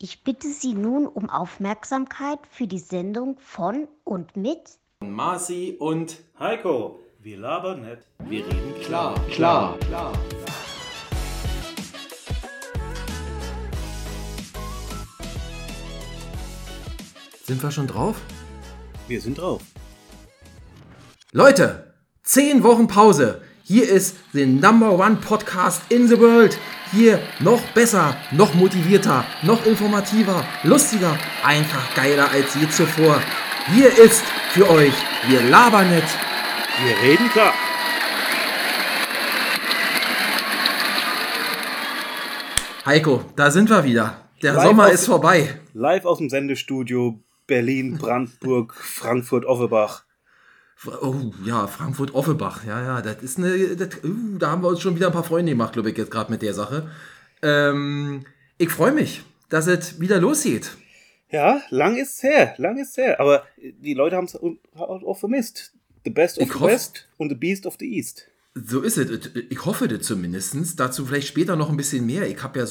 Ich bitte Sie nun um Aufmerksamkeit für die Sendung von und mit Marci und Heiko. Wir labern nicht, wir reden klar. Sind wir schon drauf? Wir sind drauf. Leute, 10 Wochen Pause. Hier ist the #1 Podcast in the world. Hier noch besser, noch motivierter, noch informativer, lustiger, einfach geiler als je zuvor. Hier ist für euch, wir labern nicht, wir reden klar. Heiko, da sind wir wieder. Der live Sommer ist vorbei. Live aus dem Sendestudio Berlin, Brandenburg, Frankfurt-Offenbach. Oh ja, Frankfurt-Offenbach. Ja, das ist eine. Da haben wir uns schon wieder ein paar Freunde gemacht, glaube ich, jetzt gerade mit der Sache. Ich freue mich, dass es wieder losgeht. Ja, lang ist her. Aber die Leute haben es auch vermisst. The best of the West und the beast of the East. So ist es. Ich hoffe das zumindest. Dazu vielleicht später noch ein bisschen mehr. Ich kenne ja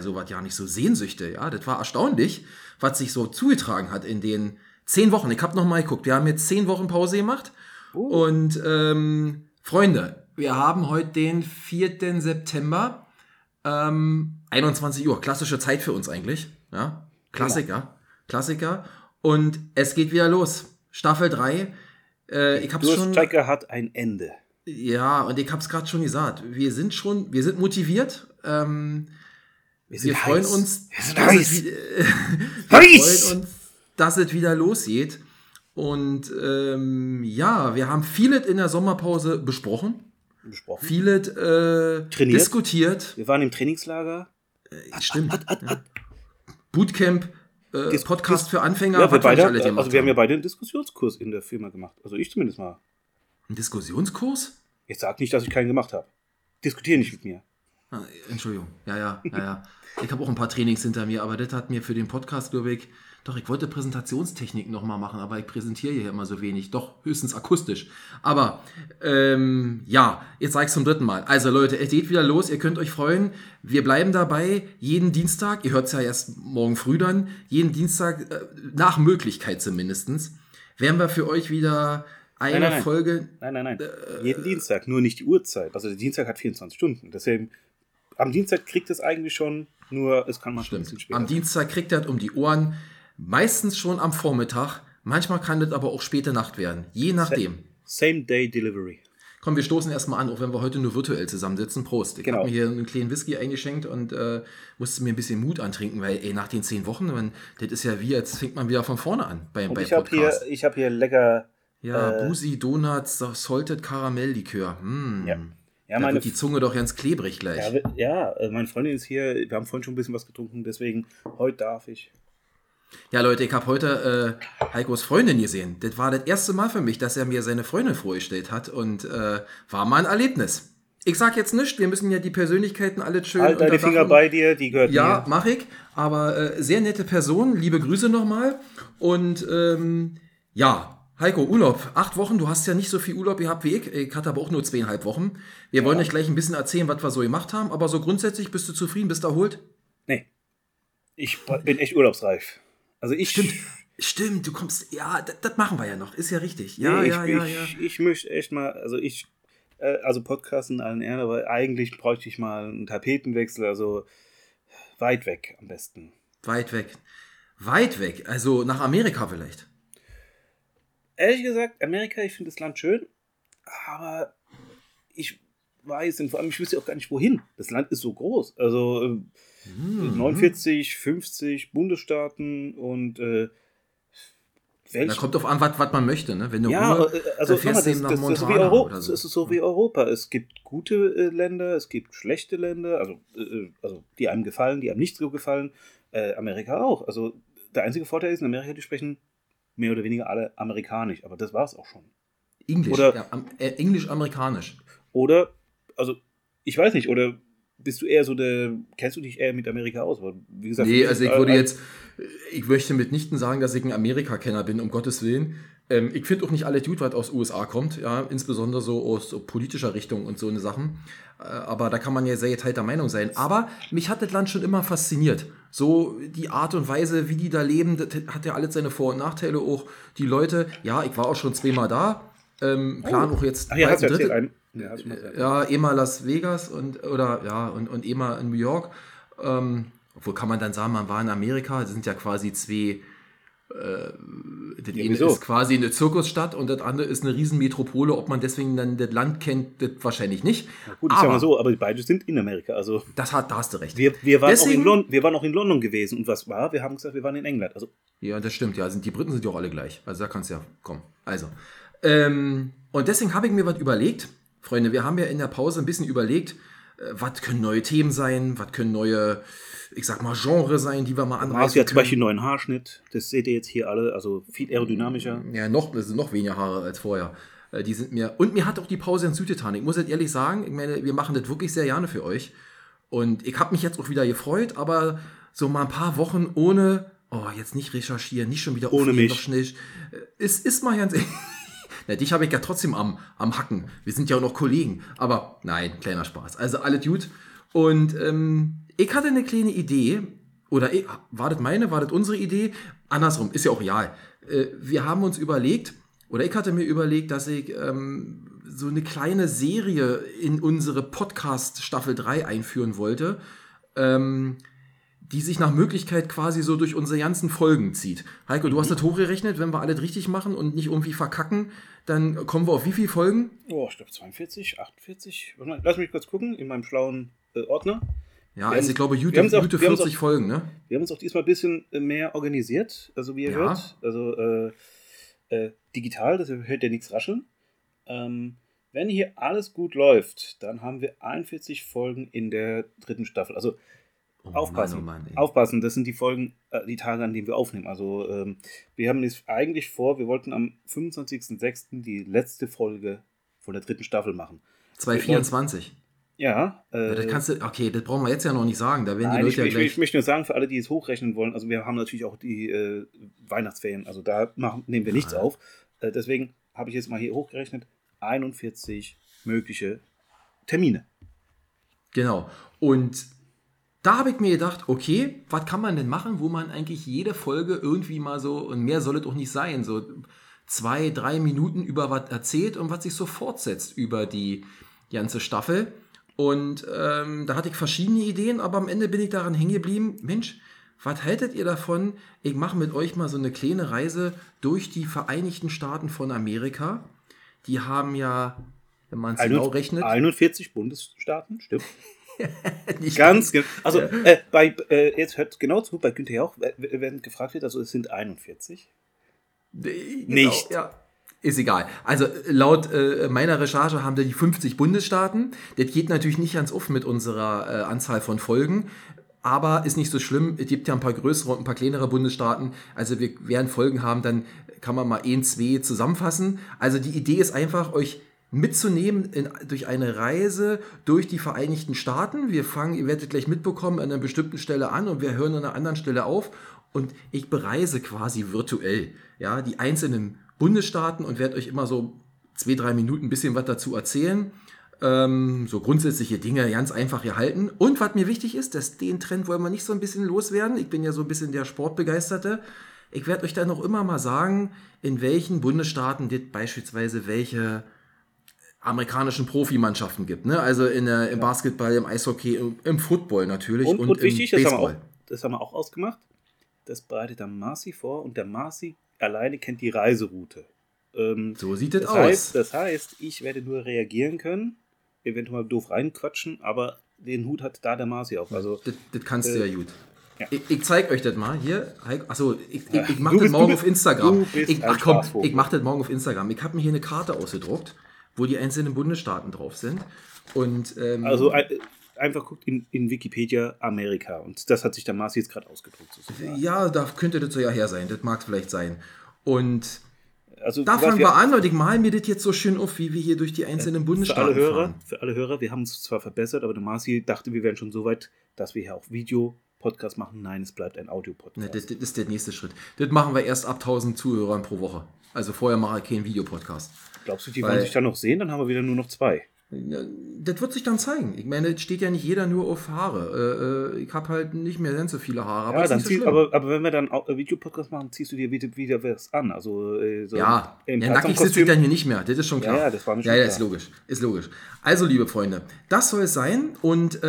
sowas ja nicht so Sehnsüchte. Ja, das war erstaunlich, was sich so zugetragen hat in den 10 Wochen, ich habe nochmal geguckt, wir haben jetzt 10 Wochen Pause gemacht. Und Freunde, wir haben heute den 4. September, 21 Uhr, klassische Zeit für uns eigentlich, ja, Klassiker, und es geht wieder los, Staffel 3, ich habe schon... Der Durststrecker hat ein Ende. Ja, und ich habe es gerade schon gesagt, wir sind motiviert, wir freuen uns, dass es wieder losgeht. Und ja, wir haben vieles in der Sommerpause besprochen. Vieles diskutiert. Wir waren im Trainingslager. Stimmt. Bootcamp, Podcast für Anfänger. Ja, wir haben ja beide einen Diskussionskurs in der Firma gemacht. Also ich zumindest mal. Einen Diskussionskurs? Ich sag nicht, dass ich keinen gemacht habe. Diskutier nicht mit mir. Ah, Entschuldigung. Ja. Ich habe auch ein paar Trainings hinter mir, aber das hat mir für den Podcast, glaube ich, doch, ich wollte Präsentationstechnik nochmal machen, aber ich präsentiere hier immer so wenig, doch höchstens akustisch. Aber ja, jetzt sage ich es zum 3. Mal. Also Leute, es geht wieder los, ihr könnt euch freuen. Wir bleiben dabei, jeden Dienstag, ihr hört es ja erst morgen früh dann, jeden Dienstag, nach Möglichkeit zumindest, werden wir für euch wieder eine Folge... Nein. Jeden Dienstag, nur nicht die Uhrzeit. Also der Dienstag hat 24 Stunden, deswegen... Am Dienstag kriegt es eigentlich schon, nur es kann man schon ein bisschen später. Am Dienstag kriegt er um die Ohren, meistens schon am Vormittag, manchmal kann das aber auch späte Nacht werden, je nachdem. Same-Day-Delivery. Komm, wir stoßen erstmal an, auch wenn wir heute nur virtuell zusammensitzen. Prost. Ich habe mir hier einen kleinen Whisky eingeschenkt und musste mir ein bisschen Mut antrinken, weil ey, nach den 10 Wochen, das ist ja wie, jetzt fängt man wieder von vorne an beim Podcast. Ich habe hier lecker... Ja, Busi, Donuts, Salted Karamelllikör. Ja. Ja, da wird die Zunge doch ganz klebrig gleich. Ja, meine Freundin ist hier, wir haben vorhin schon ein bisschen was getrunken, deswegen heute darf ich. Ja Leute, ich habe heute Heikos Freundin gesehen. Das war das erste Mal für mich, dass er mir seine Freundin vorgestellt hat und war mal ein Erlebnis. Ich sag jetzt nichts, wir müssen ja die Persönlichkeiten alle schön... Halt deine Finger bei dir, die gehört mir. Ja, mach ich, aber sehr nette Person, liebe Grüße nochmal und ja... Heiko, Urlaub. 8 Wochen, du hast ja nicht so viel Urlaub gehabt wie ich. Ich hatte aber auch nur 2,5 Wochen. Wir wollen euch gleich ein bisschen erzählen, was wir so gemacht haben. Aber so grundsätzlich, bist du zufrieden, bist du erholt? Nee. Ich bin echt urlaubsreif. Also ich... Stimmt, du kommst... Ja, das machen wir ja noch. Ist ja richtig. Ja. Ich möchte echt mal... Also ich... Also Podcasten in allen Ehren, aber eigentlich bräuchte ich mal einen Tapetenwechsel. Also weit weg am besten. Weit weg. Also nach Amerika vielleicht. Ehrlich gesagt, Amerika, ich finde das Land schön, aber ich weiß und vor allem, ich wüsste auch gar nicht, wohin. Das Land ist so groß. Also 49, 50 Bundesstaaten und da kommt drauf an, was man möchte, ne? Wenn du fährst du nach Montana oder so. Es ist so wie Europa. Es gibt gute Länder, es gibt schlechte Länder, also die einem gefallen, die einem nicht so gefallen. Amerika auch. Also der einzige Vorteil ist, in Amerika, die sprechen mehr oder weniger alle amerikanisch, aber das war es auch schon. Englisch, ja, englisch-amerikanisch. Oder, also, ich weiß nicht, oder bist du eher so der, kennst du dich eher mit Amerika aus? Aber wie gesagt, nee, also ich würde jetzt, ich möchte mitnichten sagen, dass ich ein Amerika-Kenner bin, um Gottes Willen. Ich finde auch nicht alles gut, was aus USA kommt, ja, insbesondere so aus so politischer Richtung und so eine Sachen. Aber da kann man ja sehr geteilter Meinung sein. Aber mich hat das Land schon immer fasziniert. So die Art und Weise, wie die da leben, das hat ja alles seine Vor- und Nachteile auch. Die Leute, ja, ich war auch schon zweimal da, plan auch jetzt bald dritte. Ja, immer Las Vegas und immer in New York. Obwohl kann man dann sagen, man war in Amerika, das sind ja quasi zwei. Das eine ist quasi eine Zirkusstadt und das andere ist eine Riesenmetropole. Ob man deswegen dann das Land kennt, das wahrscheinlich nicht. Na gut, ich sag mal so, aber beide sind in Amerika. Also da hast du recht. Wir waren auch in London gewesen und was war? Wir haben gesagt, wir waren in England. Also ja, das stimmt. Ja, die Briten sind ja auch alle gleich. Also da kannst du ja kommen. Also und deswegen habe ich mir was überlegt, Freunde. Wir haben ja in der Pause ein bisschen überlegt, was können neue Themen sein, was können neue, ich sag mal, Genre sein, die wir mal anreißen. Marci hat zum Beispiel einen neuen Haarschnitt, das seht ihr jetzt hier alle, also viel aerodynamischer. Ja, das sind noch weniger Haare als vorher. Die sind mir, und mir hat auch die Pause ganz gut getan. Ich muss jetzt ehrlich sagen, ich meine, wir machen das wirklich sehr gerne für euch. Und ich habe mich jetzt auch wieder gefreut, aber so mal ein paar Wochen ohne, jetzt nicht recherchieren, nicht schon wieder ohne mich. Noch schnell. Es ist mal ganz ehrlich. Na, dich habe ich ja trotzdem am Hacken. Wir sind ja auch noch Kollegen. Aber nein, kleiner Spaß. Also alle Dude. Und ich hatte eine kleine Idee, oder war das unsere Idee? Andersrum, ist ja auch real. Wir haben uns überlegt, oder ich hatte mir überlegt, dass ich so eine kleine Serie in unsere Podcast Staffel 3 einführen wollte, die sich nach Möglichkeit quasi so durch unsere ganzen Folgen zieht. Heiko, du hast das hochgerechnet, wenn wir alles richtig machen und nicht irgendwie verkacken, dann kommen wir auf wie viele Folgen? Ich glaube 42, 48. Lass mich kurz gucken, in meinem schlauen Ordner. Ja, ich glaube, gute 40 Folgen, ne? Wir haben uns auch diesmal ein bisschen mehr organisiert, also wie ihr hört. Also digital, das hört ja nichts rascheln. Wenn hier alles gut läuft, dann haben wir 41 Folgen in der dritten Staffel. Also aufpassen, das sind die Folgen, die Tage, an denen wir aufnehmen. Also wir haben jetzt eigentlich wir wollten am 25.06. die letzte Folge von der dritten Staffel machen. 2024. Ja. Das kannst du, das brauchen wir jetzt ja noch nicht sagen. Da werden die Leute ich möchte nur sagen, für alle, die es hochrechnen wollen, also wir haben natürlich auch die Weihnachtsferien, also da nehmen wir nichts auf. Deswegen habe ich jetzt mal hier hochgerechnet, 41 mögliche Termine. Genau. Und da habe ich mir gedacht, okay, was kann man denn machen, wo man eigentlich jede Folge irgendwie mal so, und mehr soll es auch nicht sein, so 2-3 Minuten über was erzählt und was sich so fortsetzt über die ganze Staffel. Und da hatte ich verschiedene Ideen, aber am Ende bin ich daran hängen geblieben. Mensch, was haltet ihr davon? Ich mache mit euch mal so eine kleine Reise durch die Vereinigten Staaten von Amerika. Die haben ja, wenn man es genau rechnet, 41 Bundesstaaten, stimmt. Nicht ganz genau. Also, jetzt hört genau zu, bei Günther auch, wenn gefragt wird, also es sind 41. Genau, nicht. Ja. Ist egal. Also laut meiner Recherche haben da die 50 Bundesstaaten. Das geht natürlich nicht ganz offen mit unserer Anzahl von Folgen, aber ist nicht so schlimm. Es gibt ja ein paar größere und ein paar kleinere Bundesstaaten. Also wir werden Folgen haben, dann kann man mal 1, 2 zusammenfassen. Also die Idee ist einfach, euch mitzunehmen durch eine Reise durch die Vereinigten Staaten. Ihr werdet gleich mitbekommen, an einer bestimmten Stelle an und wir hören an einer anderen Stelle auf. Und ich bereise quasi virtuell die einzelnen Bundesstaaten und werde euch immer so 2-3 Minuten ein bisschen was dazu erzählen. So grundsätzliche Dinge ganz einfach gehalten. Und was mir wichtig ist, dass den Trend wollen wir nicht so ein bisschen loswerden. Ich bin ja so ein bisschen der Sportbegeisterte. Ich werde euch dann noch immer mal sagen, in welchen Bundesstaaten das beispielsweise welche amerikanischen Profimannschaften gibt. Ne? Also im Basketball, im Eishockey, im Football natürlich und wichtig, im Baseball. Das haben wir auch ausgemacht. Das bereitet der Marci vor und der Marci alleine kennt die Reiseroute. So sieht das aus. Das heißt, ich werde nur reagieren können, eventuell doof reinquatschen, aber den Hut hat da der Marci auch. Also, das kannst du ja gut. Ja. Ich zeige euch das mal hier. Achso, ich mache das morgen auf Instagram. Ich mache das morgen auf Instagram. Ich habe mir hier eine Karte ausgedruckt, wo die einzelnen Bundesstaaten drauf sind. Und, einfach guckt in Wikipedia Amerika. Und das hat sich der Marci jetzt gerade ausgedruckt. Sozusagen. Ja, da könnte das so her sein. Das mag es vielleicht sein. Und Also da fangen wir an, und ich mal mir das jetzt so schön auf, wie wir hier durch die einzelnen Bundesstaaten fahren. Für alle Hörer, wir haben uns zwar verbessert, aber der Marci dachte, wir wären schon so weit, dass wir hier auch Video-Podcast machen. Nein, es bleibt ein Audio-Podcast. Ne, das ist der nächste Schritt. Das machen wir erst ab 1000 Zuhörern pro Woche. Also vorher mache ich keinen Videopodcast. Glaubst du, die wollen sich dann noch sehen? Dann haben wir wieder nur noch 2. Das wird sich dann zeigen. Ich meine, es steht ja nicht jeder nur auf Haare. Ich habe halt nicht mehr ganz so viele Haare. Aber, ja, dann so aber wenn wir dann Videopodcast machen, ziehst du dir wieder was an. Also, so ja, nackig sitze ich dann hier nicht mehr. Das ist schon klar. Ja, das war mir schon klar. Ja, ist logisch. Also, liebe Freunde, das soll es sein. Und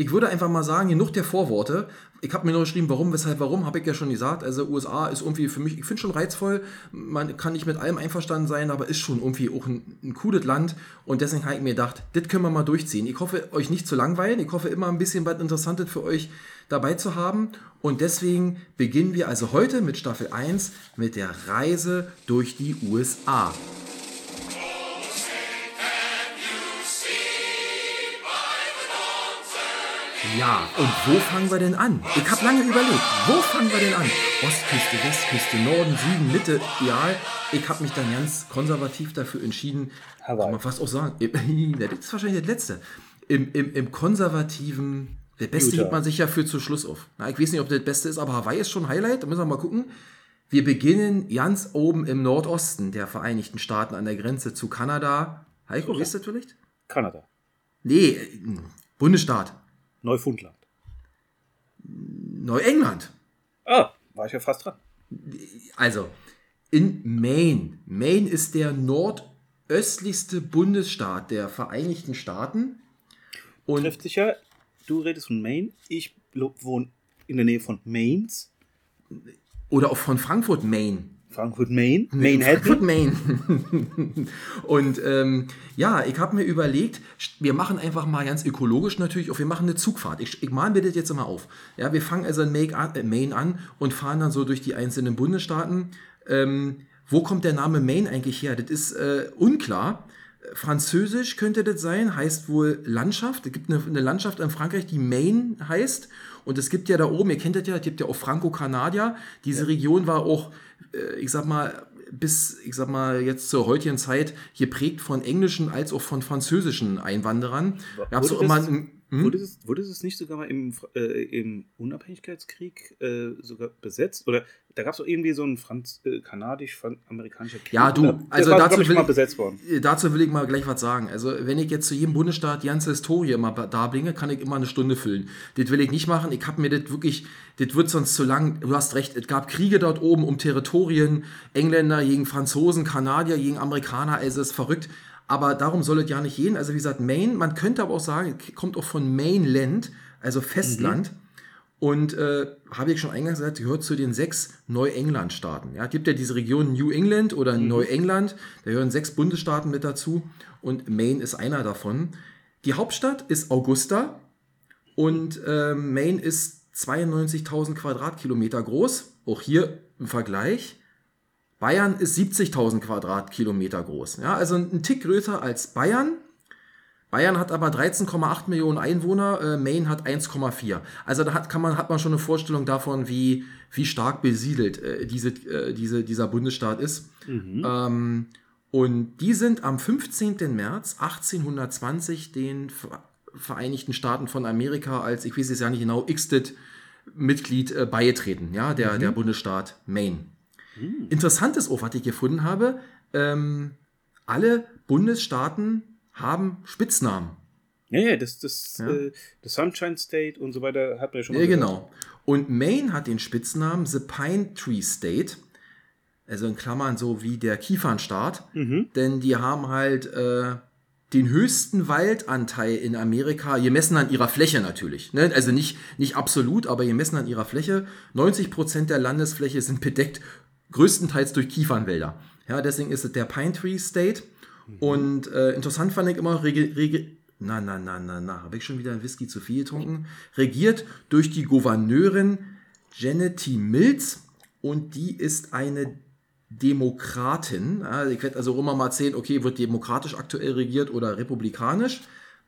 ich würde einfach mal sagen, genug der Vorworte. Ich habe mir nur geschrieben, warum, habe ich ja schon gesagt. Also USA ist irgendwie für mich, ich finde schon reizvoll, man kann nicht mit allem einverstanden sein, aber ist schon irgendwie auch ein cooles Land, und deswegen habe ich mir gedacht, das können wir mal durchziehen. Ich hoffe, euch nicht zu langweilen, ich hoffe immer ein bisschen was Interessantes für euch dabei zu haben, und deswegen beginnen wir also heute mit Staffel 1 mit der Reise durch die USA. Ja, und wo fangen wir denn an? Ich habe lange überlegt, wo fangen wir denn an? Ostküste, Westküste, Norden, Süden, Mitte, ja. Ich habe mich dann ganz konservativ dafür entschieden, Hawaii. Kann man fast auch sagen, das ist wahrscheinlich das Letzte. Im konservativen, der Beste gibt man sich ja für zu Schluss auf. Na, ich weiß nicht, ob das Beste ist, aber Hawaii ist schon Highlight, da müssen wir mal gucken. Wir beginnen ganz oben im Nordosten der Vereinigten Staaten an der Grenze zu Kanada. Heiko, weißt du das vielleicht? Kanada. Nee, Bundesstaat. Neufundland. Neuengland. Ah, war ich ja fast dran. Also, in Maine. Maine ist der nordöstlichste Bundesstaat der Vereinigten Staaten. Und trifft sich ja, du redest von Maine, ich wohne in der Nähe von Mainz. Oder auch von Frankfurt, Maine. Frankfurt, Maine. Frankfurt, Maine. Und ja, ich habe mir überlegt, wir machen einfach mal ganz ökologisch natürlich, auch wir machen eine Zugfahrt. Ich male mir das jetzt immer auf. Ja, wir fangen also in Maine an und fahren dann so durch die einzelnen Bundesstaaten. Wo kommt der Name Maine eigentlich her? Das ist unklar. Französisch könnte das sein, heißt wohl Landschaft. Es gibt eine Landschaft in Frankreich, die Maine heißt. Und es gibt ja da oben, ihr kennt das ja, es gibt ja auch Franco-Kanadier. Diese Region war auch, ich sag mal, jetzt zur heutigen Zeit geprägt von englischen als auch von französischen Einwanderern. Wurde es nicht sogar mal im Unabhängigkeitskrieg sogar besetzt? Oder da gab es doch irgendwie so einen kanadisch-amerikanischen Krieg. Ja, du, also dazu will ich mal gleich was sagen. Also wenn ich jetzt zu jedem Bundesstaat die ganze Historie mal darbringe, kann ich immer eine Stunde füllen. Das will ich nicht machen. Ich habe mir das wirklich, das wird sonst zu lang. Du hast recht, es gab Kriege dort oben um Territorien. Engländer gegen Franzosen, Kanadier gegen Amerikaner. Also es ist verrückt. Aber darum soll es ja nicht gehen. Also wie gesagt, Maine, man könnte aber auch sagen, kommt auch von Mainland, also Festland. Mhm. Und habe ich schon eingangs gesagt, gehört zu den 6 Neuengland-Staaten. Ja, es gibt ja diese Region New England oder Neuengland. Da gehören 6 Bundesstaaten mit dazu. Und Maine ist einer davon. Die Hauptstadt ist Augusta. Und Maine ist 92.000 Quadratkilometer groß. Auch hier im Vergleich. Bayern ist 70.000 Quadratkilometer groß. Ja, also ein Tick größer als Bayern. Bayern hat aber 13,8 Millionen Einwohner. Maine hat 1,4. Also da hat man schon eine Vorstellung davon, wie stark besiedelt dieser Bundesstaat ist. Mhm. Und die sind am 15. März 1820 den Vereinigten Staaten von Amerika als, ich weiß es ja nicht genau, x-tet Mitglied beigetreten. Ja, der Bundesstaat Maine. Interessant ist auch, was ich gefunden habe, alle Bundesstaaten haben Spitznamen. Ja, das Sunshine State und so weiter hat man ja schon mal gehört. Genau. Und Maine hat den Spitznamen The Pine Tree State, also in Klammern so wie der Kiefernstaat, denn die haben halt den höchsten Waldanteil in Amerika, gemessen an ihrer Fläche natürlich. Ne? Also nicht absolut, aber gemessen an ihrer Fläche. 90% der Landesfläche sind bedeckt größtenteils durch Kiefernwälder. Ja, deswegen ist es der Pine Tree State. Und interessant fand ich immer, habe ich schon wieder einen Whisky zu viel getrunken? Regiert durch die Gouverneurin Janet T. Milz, und die ist eine Demokratin. Also ich werde also immer mal erzählen, okay, wird demokratisch aktuell regiert oder republikanisch.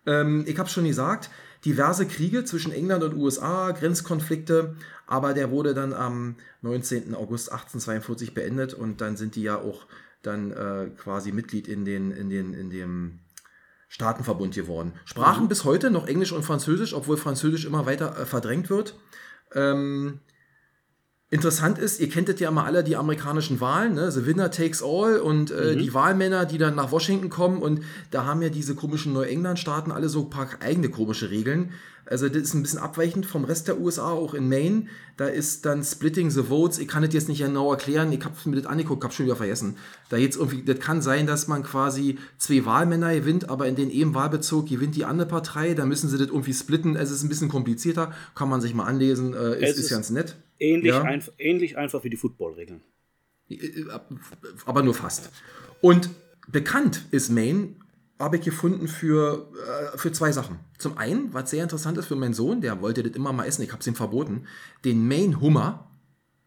Ich habe schon gesagt, diverse Kriege zwischen England und USA, Grenzkonflikte, aber der wurde dann am 19. August 1842 beendet und dann sind die ja auch dann quasi Mitglied in dem Staatenverbund geworden. Sprachen bis heute noch Englisch und Französisch, obwohl Französisch immer weiter verdrängt wird. Interessant ist, ihr kenntet ja immer alle die amerikanischen Wahlen, ne? The Winner Takes All und die Wahlmänner, die dann nach Washington kommen und da haben ja diese komischen Neuengland-Staaten alle so ein paar eigene komische Regeln. Also das ist ein bisschen abweichend vom Rest der USA, auch in Maine. Da ist dann Splitting the Votes. Ich kann das jetzt nicht genau erklären, ich habe mir das angeguckt, habe schon wieder vergessen. Da jetzt irgendwie, das kann sein, dass man quasi zwei Wahlmänner gewinnt, aber in den eben Wahlbezirk gewinnt die andere Partei, da müssen sie das irgendwie splitten. Es ist ein bisschen komplizierter, kann man sich mal anlesen, ist ganz nett. Ähnlich einfach wie die Football-Regeln. Aber nur fast. Und bekannt ist Maine, habe ich gefunden, für zwei Sachen. Zum einen, was sehr interessant ist für meinen Sohn, der wollte das immer mal essen, ich habe es ihm verboten, den Maine-Hummer.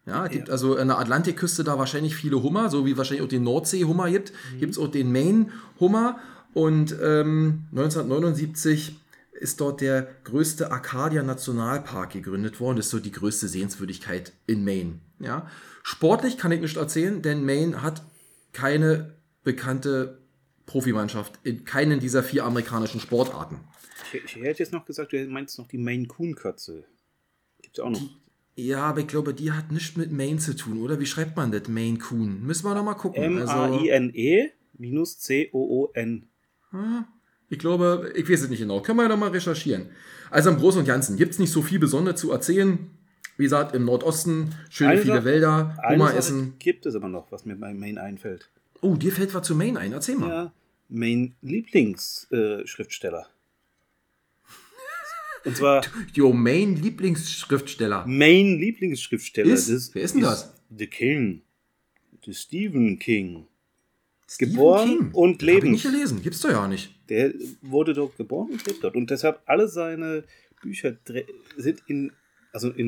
Ja, gibt also an der Atlantikküste da wahrscheinlich viele Hummer, so wie wahrscheinlich auch den Nordsee-Hummer gibt es auch den Maine-Hummer. Und 1979 ist dort der größte Acadia Nationalpark gegründet worden. Das ist so die größte Sehenswürdigkeit in Maine. Ja? Sportlich kann ich nicht erzählen, denn Maine hat keine bekannte Profimannschaft in keinen dieser 4 amerikanischen Sportarten. Ich hätte jetzt noch gesagt, du meinst noch die Maine Coon Katze. Gibt's auch noch. Ja, aber ich glaube, die hat nichts mit Maine zu tun, oder? Wie schreibt man das? Maine Coon. Müssen wir noch mal gucken. MAINE-COON. Hm. Ich glaube, ich weiß es nicht genau. Können wir doch mal recherchieren. Also im Großen und Ganzen gibt es nicht so viel Besonderes zu erzählen. Wie gesagt, im Nordosten, schöne viele Wälder, Hummer essen. Gibt es aber noch, was mir bei Maine einfällt. Oh, dir fällt was zu Maine ein? Erzähl mal. Ja, Maine Lieblingsschriftsteller. Und zwar... Jo, Maine Lieblingsschriftsteller. Maine Lieblingsschriftsteller. Wer ist denn das? The King. The Stephen King. Geboren und lebend. Habe ich nicht gelesen, gibt's doch ja nicht. Der wurde dort geboren und lebt dort. Und deshalb alle seine Bücher sind in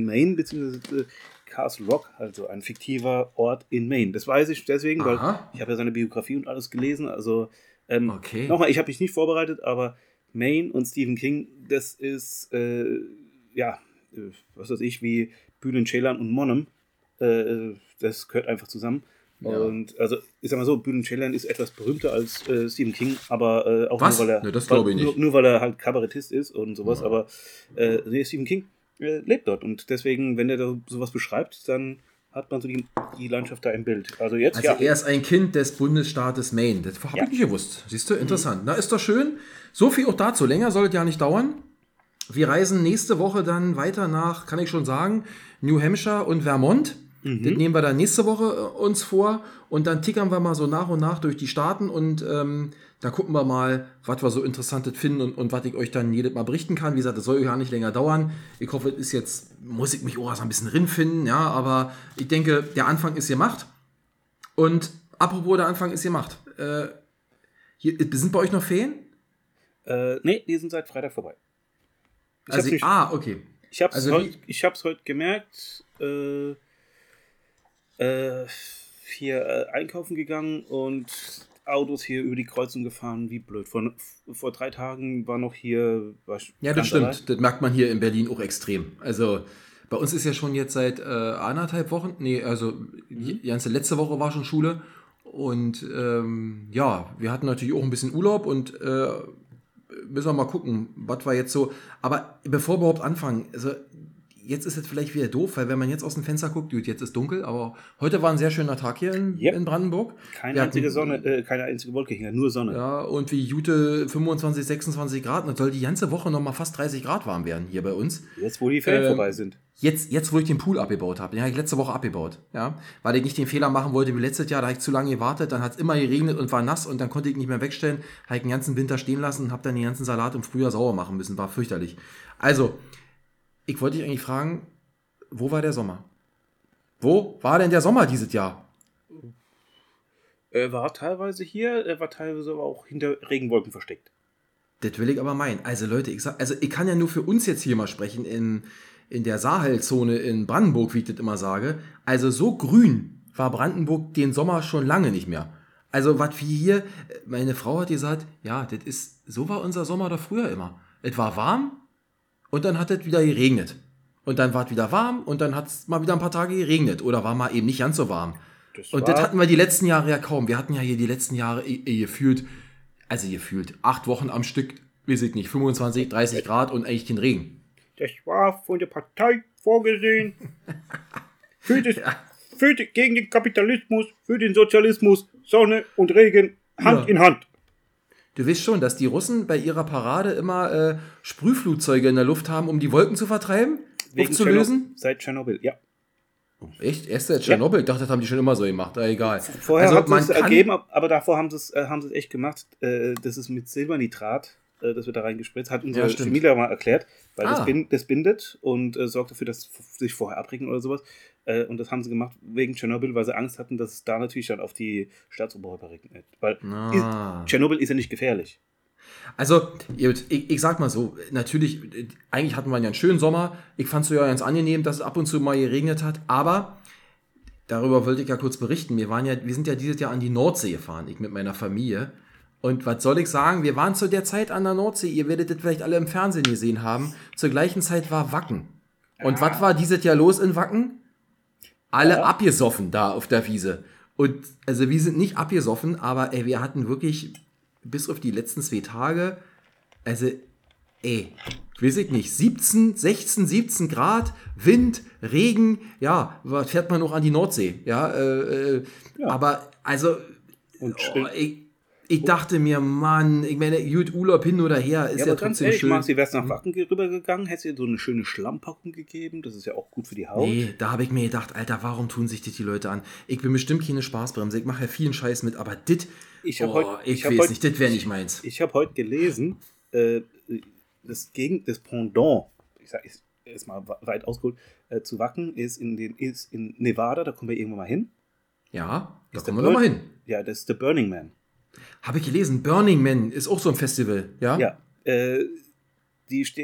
Maine, beziehungsweise Castle Rock, also ein fiktiver Ort in Maine. Das weiß ich deswegen, weil ich habe ja seine Biografie und alles gelesen. Also nochmal, ich habe mich nicht vorbereitet, aber Maine und Stephen King, das ist was weiß ich, wie Bülent Ceylan und Monum. Das gehört einfach zusammen. Ja. Und also, ich sag mal so, Bülent Ceylan ist etwas berühmter als Stephen King, aber auch nur weil er halt Kabarettist ist und sowas, ja. Aber Stephen King lebt dort und deswegen, wenn er da sowas beschreibt, dann hat man so die Landschaft da im Bild. Also er ist ein Kind des Bundesstaates Maine, das habe ich nicht gewusst. Siehst du, interessant. Na, ist doch schön. So viel auch dazu, länger soll es ja nicht dauern. Wir reisen nächste Woche dann weiter nach, kann ich schon sagen, New Hampshire und Vermont. Das nehmen wir dann nächste Woche uns vor und dann tickern wir mal so nach und nach durch die Staaten und da gucken wir mal, was wir so Interessantes finden und was ich euch dann jedes Mal berichten kann. Wie gesagt, das soll ja nicht länger dauern. Ich hoffe, es ist jetzt, muss ich mich auch so ein bisschen rinfinden, ja, aber ich denke, der Anfang ist gemacht. Und apropos, der Anfang ist gemacht. Sind bei euch noch Ferien? Nee, die sind seit Freitag vorbei. Okay. Ich habe es heute gemerkt, hier einkaufen gegangen und Autos hier über die Kreuzung gefahren, wie blöd. Vor 3 Tagen war noch hier... Ja, das stimmt. Das merkt man hier in Berlin auch extrem. Also bei uns ist ja schon jetzt seit 1,5 Wochen, die ganze letzte Woche war schon Schule und wir hatten natürlich auch ein bisschen Urlaub und müssen wir mal gucken, was war jetzt so. Aber bevor wir überhaupt anfangen, also jetzt ist es vielleicht wieder doof, weil wenn man jetzt aus dem Fenster guckt, jetzt ist dunkel, aber heute war ein sehr schöner Tag hier in Brandenburg. Keine einzige Wolke hier, nur Sonne. Ja, und wie Jute 25, 26 Grad, dann soll die ganze Woche nochmal fast 30 Grad warm werden hier bei uns. Jetzt, wo die Ferien vorbei sind. Jetzt, wo ich den Pool abgebaut habe, den habe ich letzte Woche abgebaut, ja, weil ich nicht den Fehler machen wollte wie letztes Jahr, da habe ich zu lange gewartet, dann hat es immer geregnet und war nass und dann konnte ich nicht mehr wegstellen, habe ich den ganzen Winter stehen lassen und habe dann den ganzen Salat im Frühjahr sauer machen müssen, war fürchterlich. Also, ich wollte dich eigentlich fragen, wo war der Sommer? Wo war denn der Sommer dieses Jahr? Er war teilweise hier, er war teilweise aber auch hinter Regenwolken versteckt. Das will ich aber meinen. Also Leute, ich kann ja nur für uns jetzt hier mal sprechen, in der Sahelzone in Brandenburg, wie ich das immer sage. Also so grün war Brandenburg den Sommer schon lange nicht mehr. Also was wie hier, meine Frau hat gesagt, ja, das ist, so war unser Sommer da früher immer. Es war warm und dann hat es wieder geregnet. Und dann war es wieder warm und dann hat es mal wieder ein paar Tage geregnet oder war mal eben nicht ganz so warm. Das hatten wir die letzten Jahre ja kaum. Wir hatten ja hier die letzten Jahre gefühlt 8 Wochen am Stück, weiß ich nicht, 25, 30 Grad und eigentlich den Regen. Das war von der Partei vorgesehen. Gegen den Kapitalismus, für den Sozialismus, Sonne und Regen, Hand in Hand. Du weißt schon, dass die Russen bei ihrer Parade immer Sprühflugzeuge in der Luft haben, um die Wolken zu vertreiben, aufzulösen. Seit Tschernobyl, ja. Oh, echt? Erst seit Tschernobyl? Ja. Ich dachte, das haben die schon immer so gemacht. Aber egal. Vorher also, hat es ergeben, aber davor haben sie es echt gemacht. Das ist mit Silbernitrat, das wird da reingespritzt, hat unser Chemielehrer mal erklärt, weil das bindet und sorgt dafür, dass sich vorher abregnen oder sowas. Und das haben sie gemacht wegen Tschernobyl, weil sie Angst hatten, dass es da natürlich dann auf die Staatsoberhäupter regnet. Weil Tschernobyl ist ja nicht gefährlich. Also, ich sag mal so, natürlich, eigentlich hatten wir einen schönen Sommer. Ich fand es ja ganz angenehm, dass es ab und zu mal geregnet hat. Aber, darüber wollte ich ja kurz berichten, wir sind ja dieses Jahr an die Nordsee gefahren, ich mit meiner Familie. Und was soll ich sagen, wir waren zu der Zeit an der Nordsee, ihr werdet das vielleicht alle im Fernsehen gesehen haben. Zur gleichen Zeit war Wacken. Und was war dieses Jahr los in Wacken? Alle abgesoffen da auf der Wiese. Und also wir sind nicht abgesoffen, aber wir hatten wirklich bis auf die letzten 2 Tage, also weiß ich nicht, 16, 17 Grad, Wind, Regen, ja, was fährt man noch an die Nordsee? Ja, aber also ich dachte mir, Mann, ich meine, gut, Urlaub hin oder her ist ja trotzdem schön. Ja, aber ganz ehrlich, wärst du nach Wacken rübergegangen, hättest dir so eine schöne Schlammpackung gegeben, das ist ja auch gut für die Haut. Nee, da habe ich mir gedacht, Alter, warum tun sich die Leute an? Ich bin bestimmt keine Spaßbremse, ich mache ja vielen Scheiß mit, aber dit, ich weiß nicht, das wäre nicht meins. Ich habe heute gelesen, das Pendant, ich sage jetzt mal weit ausgeholt, zu Wacken ist in Nevada, da kommen wir irgendwann mal hin. Ja, da kommen wir nochmal hin. Ja, das ist der Burning Man. Habe ich gelesen, Burning Man ist auch so ein Festival, ja? Ja, da ist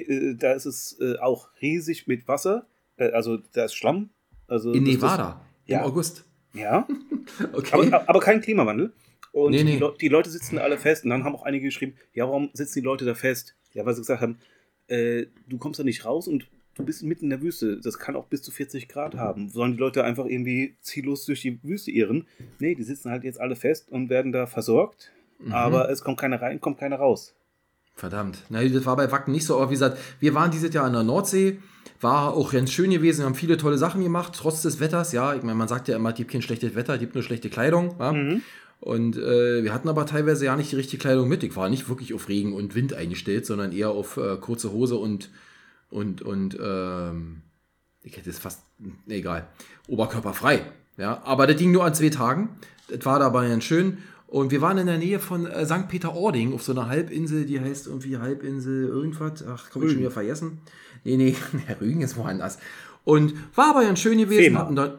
es auch riesig mit Wasser, also da ist Schlamm. Also in Nevada, im August. Ja, okay. Aber kein Klimawandel. Und nee. Die Leute sitzen alle fest und dann haben auch einige geschrieben, ja, warum sitzen die Leute da fest? Ja, weil sie gesagt haben, du kommst da nicht raus und du bist mitten in der Wüste. Das kann auch bis zu 40 Grad haben. Sollen die Leute einfach irgendwie ziellos durch die Wüste irren? Nee, die sitzen halt jetzt alle fest und werden da versorgt. Mhm. Aber es kommt keiner rein, kommt keiner raus. Verdammt. Na, das war bei Wacken nicht so. Aber wie gesagt, wir waren dieses Jahr an der Nordsee. War auch ganz schön gewesen. Haben viele tolle Sachen gemacht, trotz des Wetters. Ja, ich meine, man sagt ja immer, es gibt kein schlechtes Wetter, es gibt nur schlechte Kleidung. Ja? Mhm. Und wir hatten aber teilweise ja nicht die richtige Kleidung mit. Ich war nicht wirklich auf Regen und Wind eingestellt, sondern eher auf kurze Hose und ich hätte es fast, egal, oberkörperfrei. Ja, aber das ging nur an 2 Tagen. Das war dabei ganz schön. Und wir waren in der Nähe von St. Peter-Ording auf so einer Halbinsel, die heißt irgendwie Halbinsel irgendwas. Ach, kann ich schon wieder vergessen. Nee, Rügen ist woanders. Und war aber ganz schön gewesen. Fehmarn. Dann,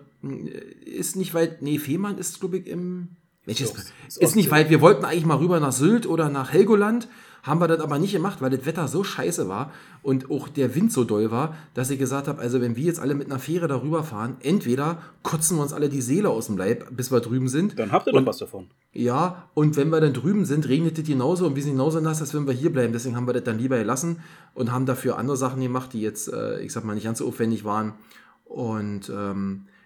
ist nicht weit, nee, Fehmarn ist, glaube ich, im... Ist nicht weit. Wir wollten eigentlich mal rüber nach Sylt oder nach Helgoland, haben wir das aber nicht gemacht, weil das Wetter so scheiße war und auch der Wind so doll war, dass ich gesagt habe, also wenn wir jetzt alle mit einer Fähre darüber fahren, entweder kotzen wir uns alle die Seele aus dem Leib, bis wir drüben sind. Dann habt ihr doch was davon. Ja, und wenn wir dann drüben sind, regnet es genauso und wir sind genauso nass, als wenn wir hier bleiben. Deswegen haben wir das dann lieber gelassen und haben dafür andere Sachen gemacht, die jetzt, ich sag mal, nicht ganz so aufwendig waren. Und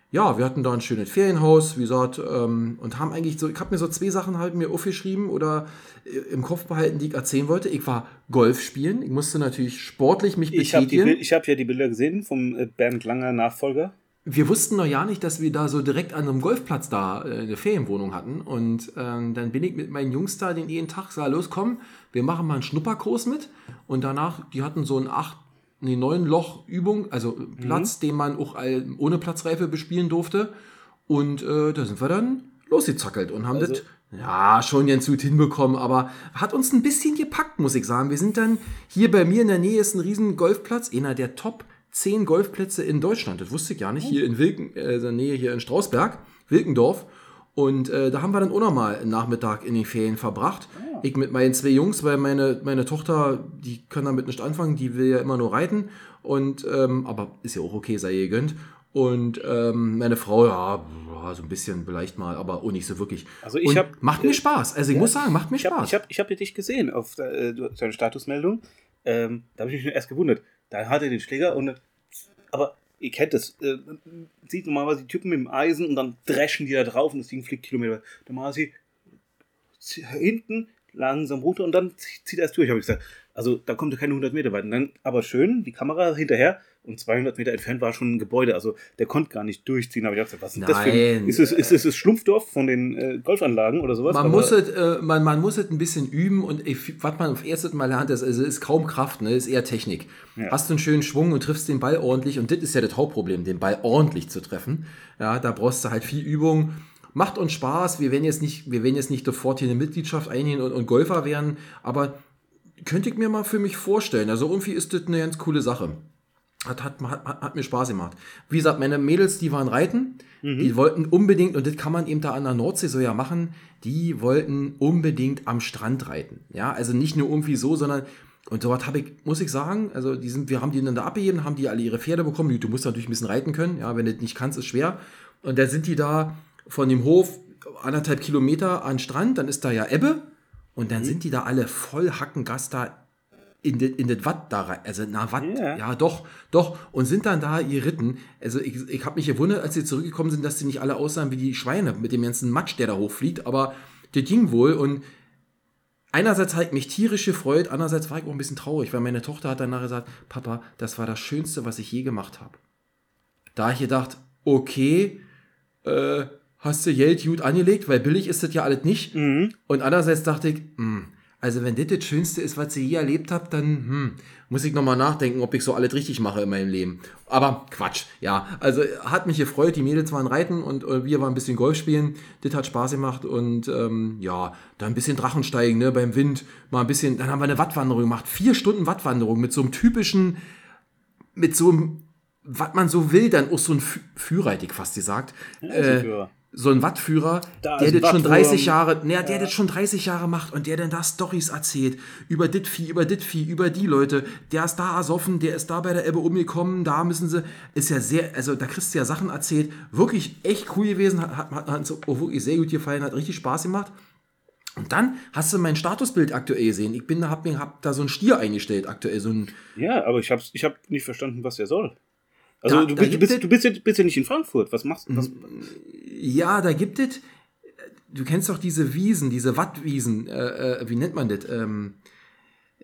ja, wir hatten da ein schönes Ferienhaus, wie gesagt, und haben eigentlich so, ich habe mir so 2 Sachen halt mir aufgeschrieben oder im Kopf behalten, die ich erzählen wollte. Ich war Golf spielen, ich musste natürlich sportlich mich betätigen. Ich habe ja die Bilder gesehen vom Bernd Langer Nachfolger. Wir wussten noch ja nicht, dass wir da so direkt an einem Golfplatz da eine Ferienwohnung hatten und dann bin ich mit meinen Jungs da den jeden Tag, sag los, komm, wir machen mal einen Schnupperkurs mit und danach, die hatten so ein 9-Loch-Übung, also Platz, den man auch ohne Platzreife bespielen durfte. Und da sind wir dann losgezackelt und haben schon ganz gut hinbekommen, aber hat uns ein bisschen gepackt, muss ich sagen. Wir sind dann hier bei mir in der Nähe, ist ein riesen Golfplatz, einer der Top 10 Golfplätze in Deutschland. Das wusste ich gar nicht, hier in der Nähe hier in Strausberg, Wilkendorf. Und da haben wir dann auch nochmal einen Nachmittag in den Ferien verbracht. Ja. Ich mit meinen 2 Jungs, weil meine Tochter, die kann damit nicht anfangen, die will ja immer nur reiten. Und aber ist ja auch okay, sei ihr gönnt. Und meine Frau, ja, so ein bisschen vielleicht mal, aber auch nicht so wirklich. Also ich hab, macht mir Spaß. Also ich muss sagen, macht mir Spaß. Ich hab dich gesehen auf deine Statusmeldung. Da habe ich mich erst gewundert. Da hat er den Schläger und... Aber ihr kennt das. Sieht normalerweise die Typen mit dem Eisen und dann dreschen die da drauf und das Ding fliegt Kilometer. Dann machen sie hinten langsam runter und dann zieht er es durch, habe ich gesagt. Also da kommt er keine 100 Meter weit. Und dann, aber schön, die Kamera hinterher... Und 200 Meter entfernt war schon ein Gebäude, also der konnte gar nicht durchziehen. Aber ich dachte, was ist das für ein... Ist es Schlumpfdorf von den Golfanlagen oder sowas? Man muss es ein bisschen üben und was man auf erstes Mal lernt, ist kaum Kraft, ne? Ist eher Technik. Ja. Hast du einen schönen Schwung und triffst den Ball ordentlich und das ist ja das Hauptproblem, den Ball ordentlich zu treffen. Ja, da brauchst du halt viel Übung. Macht uns Spaß, wir werden jetzt nicht sofort hier eine Mitgliedschaft einnehmen und Golfer werden, aber könnte ich mir mal für mich vorstellen. Also irgendwie ist das eine ganz coole Sache. Hat mir Spaß gemacht. Wie gesagt, meine Mädels, die waren reiten, die wollten unbedingt, und das kann man eben da an der Nordsee so ja machen, die wollten unbedingt am Strand reiten. Ja, also nicht nur irgendwie so, sondern, und sowas habe ich, muss ich sagen, also wir haben die dann da abgegeben, haben die alle ihre Pferde bekommen, du musst natürlich ein bisschen reiten können, ja, wenn du das nicht kannst, ist schwer. Und dann sind die da von dem Hof 1,5 Kilometer an den Strand, dann ist da ja Ebbe, und dann sind die da alle voll Hackengas da in das Watt da rein, also na Watt, ja doch, und sind dann da geritten, also ich habe mich gewundert, als sie zurückgekommen sind, dass sie nicht alle aussahen wie die Schweine mit dem ganzen Matsch, der da hochfliegt, aber das ging wohl und einerseits hat mich tierisch gefreut, andererseits war ich auch ein bisschen traurig, weil meine Tochter hat danach gesagt, Papa, das war das Schönste, was ich je gemacht habe. Da habe ich gedacht, okay, hast du Geld gut angelegt, weil billig ist das ja alles nicht, und andererseits dachte ich, also wenn das Schönste ist, was ich je erlebt habe, dann muss ich nochmal nachdenken, ob ich so alles richtig mache in meinem Leben. Aber Quatsch, ja. Also hat mich gefreut, die Mädels waren reiten und wir waren ein bisschen Golf spielen. Das hat Spaß gemacht und da ein bisschen Drachensteigen, ne, beim Wind. Mal ein bisschen, dann haben wir eine Wattwanderung gemacht. 4 Stunden Wattwanderung mit so einem typischen, mit so einem, was man so will, dann auch so ein Führer, hätte ich fast gesagt. Ja, so ein Wattführer, der das schon 30 Jahre macht und der dann da Storys erzählt, über dit Vieh, über die Leute, der ist da ersoffen, der ist da bei der Ebbe umgekommen, da müssen sie, ist ja sehr, also da kriegst du ja Sachen erzählt, wirklich echt cool gewesen, hat uns auch wirklich sehr gut gefallen, hat richtig Spaß gemacht. Und dann hast du mein Statusbild aktuell gesehen, ich bin da, hab da so einen Stier eingestellt aktuell, so ein... Ja, aber ich hab nicht verstanden, was der soll. Also du bist ja nicht in Frankfurt, was machst du? Ja, da gibt es, du kennst doch diese Wiesen, diese Wattwiesen, wie nennt man das?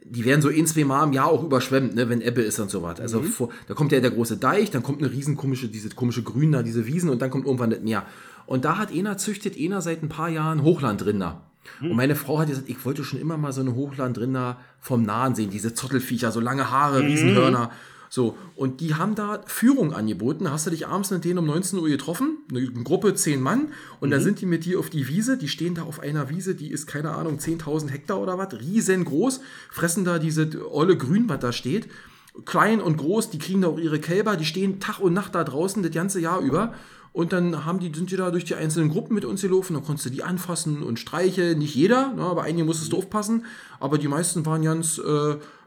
Die werden so 1-2 Mal im Jahr auch überschwemmt, ne, wenn Ebbe ist und so was. Also da kommt ja der große Deich, dann kommt eine riesen komische, diese komische Grün da, diese Wiesen und dann kommt irgendwann das Meer. Und da hat züchtet einer seit ein paar Jahren Hochlandrinder. Und meine Frau hat gesagt, ich wollte schon immer mal so eine Hochlandrinder vom Nahen sehen, diese Zottelfiecher, so lange Haare, Riesenhörner. So, und die haben da Führung angeboten. Da hast du dich abends mit denen um 19 Uhr getroffen, eine Gruppe, 10 Mann, und dann sind die mit dir auf die Wiese, die stehen da auf einer Wiese, die ist, keine Ahnung, 10.000 Hektar oder was, riesengroß, fressen da diese olle Grün, was da steht, klein und groß, die kriegen da auch ihre Kälber, die stehen Tag und Nacht da draußen, das ganze Jahr über, und dann sind die da durch die einzelnen Gruppen mit uns gelaufen, dann konntest du die anfassen und streicheln, nicht jeder, na, aber einige musstest du aufpassen, aber die meisten waren ganz...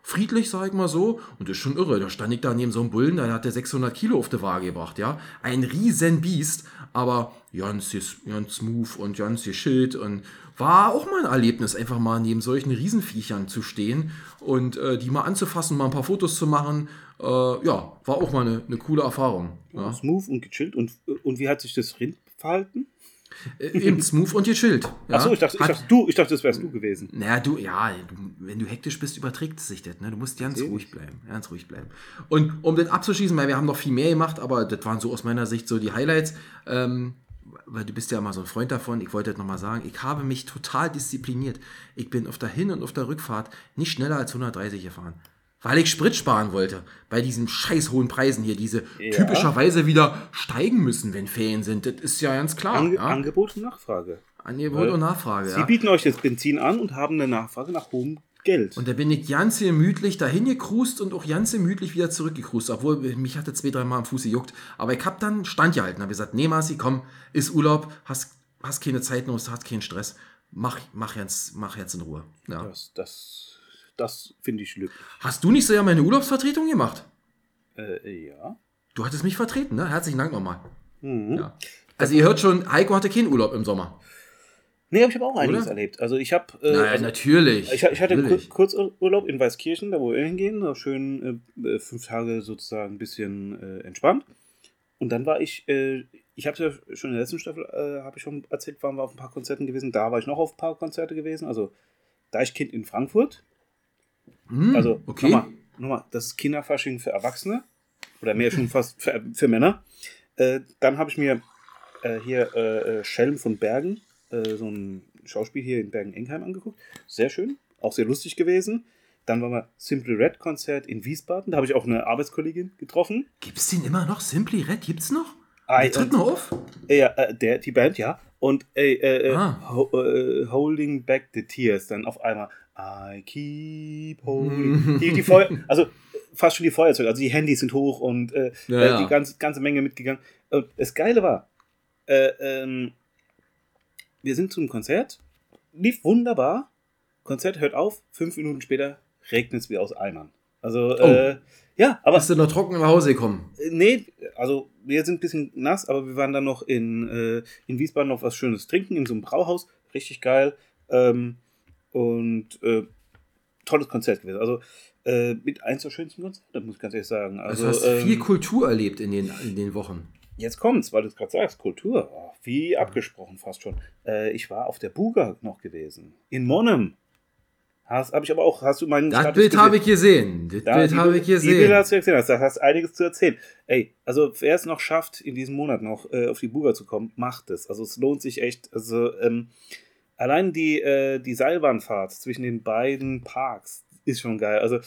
friedlich, sag ich mal so, und das ist schon irre, da stand ich da neben so einem Bullen, dann hat der 600 Kilo auf die Waage gebracht, ja, ein riesen Biest, aber ganz smooth und ganz geschillt und war auch mal ein Erlebnis, einfach mal neben solchen Riesenviechern zu stehen und die mal anzufassen, mal ein paar Fotos zu machen, war auch mal eine coole Erfahrung. Ja. Smooth und gechillt und wie hat sich das Rind verhalten? Eben smooth und gechillt. Ja? Achso, ich dachte, das wärst du gewesen. Naja, wenn du hektisch bist, überträgt es sich das. Ne? Du musst ganz ruhig bleiben. Und um das abzuschließen, weil wir haben noch viel mehr gemacht, aber das waren so aus meiner Sicht so die Highlights, weil du bist ja immer so ein Freund davon, ich wollte das nochmal sagen, ich habe mich total diszipliniert. Ich bin auf der Hin- und auf der Rückfahrt nicht schneller als 130 gefahren. Weil ich Sprit sparen wollte, bei diesen scheiß hohen Preisen hier, diese typischerweise wieder steigen müssen, wenn Ferien sind. Das ist ja ganz klar. Angebot und Nachfrage. Sie bieten euch das Benzin an und haben eine Nachfrage nach hohem Geld. Und da bin ich ganz gemütlich dahin gekrust und auch ganz gemütlich wieder zurückgekrust, obwohl mich hatte 2-3 Mal am Fuß gejuckt. Aber ich habe dann Stand gehalten, habe gesagt, nee Marci, komm, ist Urlaub, hast keine Zeit, hast keinen Stress, mach jetzt in Ruhe. Ja. Das finde ich glücklich. Hast du nicht so ja meine Urlaubsvertretung gemacht? Ja. Du hattest mich vertreten, ne? Herzlichen Dank nochmal. Mhm. Ja. Also ihr hört schon, Heiko hatte keinen Urlaub im Sommer. Nee, aber ich habe auch einiges erlebt. Also ich habe... natürlich. Ich hatte Kurzurlaub in Weißkirchen, da wo wir hingehen. Da schön 5 Tage sozusagen ein bisschen entspannt. Und dann war ich... ich habe ja schon in der letzten Staffel, habe ich schon erzählt, waren wir auf ein paar Konzerten gewesen. Da war ich noch auf ein paar Konzerte gewesen. Also Deichkind in Frankfurt. Hm, also okay. Nochmal, das ist Kinderfasching für Erwachsene. Oder mehr schon fast für Männer. Dann habe ich mir hier Schelm von Bergen, so ein Schauspiel hier in Bergen-Enkheim angeguckt. Sehr schön, auch sehr lustig gewesen. Dann war mal Simply Red Konzert in Wiesbaden. Da habe ich auch eine Arbeitskollegin getroffen. Gibt es den immer noch? Simply Red gibt's noch? Der tritt noch auf? Ja, die Band, ja. Und Holding Back the Tears. Dann auf einmal I keep holding... die Feuer... Also fast schon die Feuerzeuge. Also die Handys sind hoch und die ganze Menge mitgegangen. Und das Geile war, wir sind zum Konzert, lief wunderbar, Konzert hört auf, 5 Minuten später regnet es wie aus Eimern. Also, ja, aber... Hast du noch trocken nach Hause gekommen? Nee, also wir sind ein bisschen nass, aber wir waren dann noch in Wiesbaden noch was Schönes trinken, in so einem Brauhaus, richtig geil, tolles Konzert gewesen. Also mit eins der schönsten Konzerte, muss ich ganz ehrlich sagen. Also du hast viel Kultur erlebt in den Wochen. Jetzt kommt's, weil du es gerade sagst, Kultur. Oh, wie abgesprochen fast schon. Ich war auf der Buga noch gewesen. In Monnem. Hast du meinen Status gesehen? Das Bild habe ich gesehen. Die Bilder hast du gesehen. Da hast du einiges zu erzählen. Ey, also wer es noch schafft, in diesem Monat noch auf die Buga zu kommen, macht es. Also es lohnt sich echt. Also allein die Seilbahnfahrt zwischen den beiden Parks ist schon geil. Also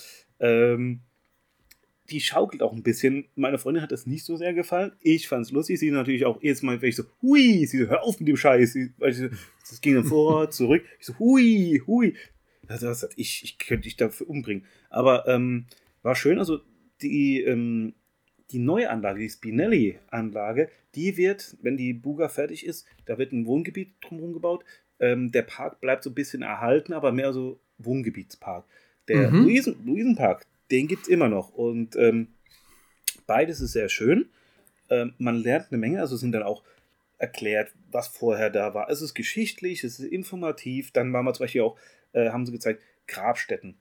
die schaukelt auch ein bisschen. Meine Freundin hat das nicht so sehr gefallen. Ich fand es lustig. Sie natürlich auch jedes Mal, wenn ich so, hui, sie so, hör auf mit dem Scheiß. Es ging dann vor, zurück. Ich so, hui. Also, ich könnte dich dafür umbringen. Aber war schön. Also die neue Anlage, die Spinelli-Anlage, die wird, wenn die Buga fertig ist, da wird ein Wohngebiet drumherum gebaut. Der Park bleibt so ein bisschen erhalten, aber mehr so Wohngebietspark. Der Luisenpark, den gibt es immer noch. Und beides ist sehr schön. Man lernt eine Menge, also sind dann auch erklärt, was vorher da war. Es ist geschichtlich, es ist informativ. Dann waren wir zum Beispiel auch, haben sie gezeigt, Grabstätten.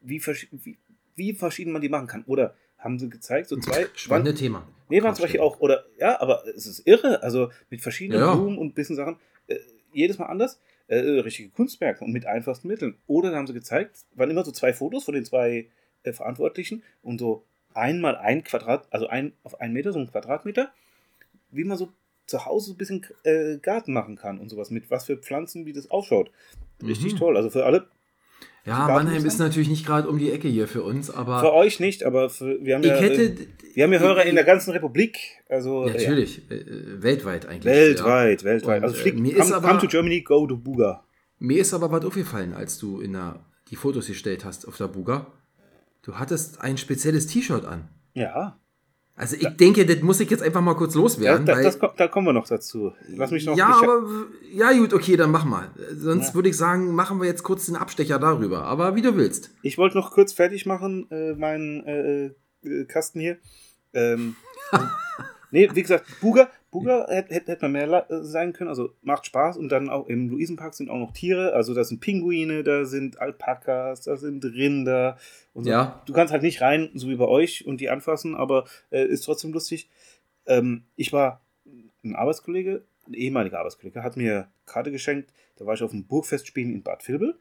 Wie verschieden man die machen kann. Oder haben sie gezeigt, so zwei... Spannendes Thema. Nee, waren zum Beispiel auch, oder, ja, aber es ist irre. Also mit verschiedenen Blumen und bisschen Sachen. Jedes Mal anders. Richtige Kunstwerke und mit einfachsten Mitteln. Oder haben sie gezeigt, waren immer so 2 Fotos von den 2 Verantwortlichen und so einmal 1 Quadrat, also auf 1 Meter, so 1 Quadratmeter, wie man so zu Hause ein bisschen Garten machen kann und sowas, mit was für Pflanzen, wie das ausschaut. Richtig toll, also für alle. Ja, Mannheim ist natürlich nicht gerade um die Ecke hier für uns, aber... Für euch nicht, aber wir haben ja Hörer in der ganzen Republik, also... Natürlich, weltweit eigentlich. Weltweit. Und, also fliegt, come to Germany, go to Buga. Mir ist aber was aufgefallen, als du die Fotos gestellt hast auf der Buga. Du hattest ein spezielles T-Shirt an. Ja. Also ich denke, das muss ich jetzt einfach mal kurz loswerden. Da kommen wir noch dazu. Lass mich noch... Ja, gut, okay, dann mach mal. Sonst würde ich sagen, machen wir jetzt kurz den Abstecher darüber. Aber wie du willst. Ich wollte noch kurz fertig machen, meinen Kasten hier. Nee, wie gesagt, Buga hätte man mehr sein können. Also macht Spaß. Und dann auch im Luisenpark sind auch noch Tiere. Also da sind Pinguine, da sind Alpakas, da sind Rinder. Und so. Ja. Du kannst halt nicht rein, so wie bei euch, und die anfassen, aber ist trotzdem lustig. Ich war ein ehemaliger Arbeitskollege, hat mir Karte geschenkt. Da war ich auf dem Burgfestspielen in Bad Vilbel.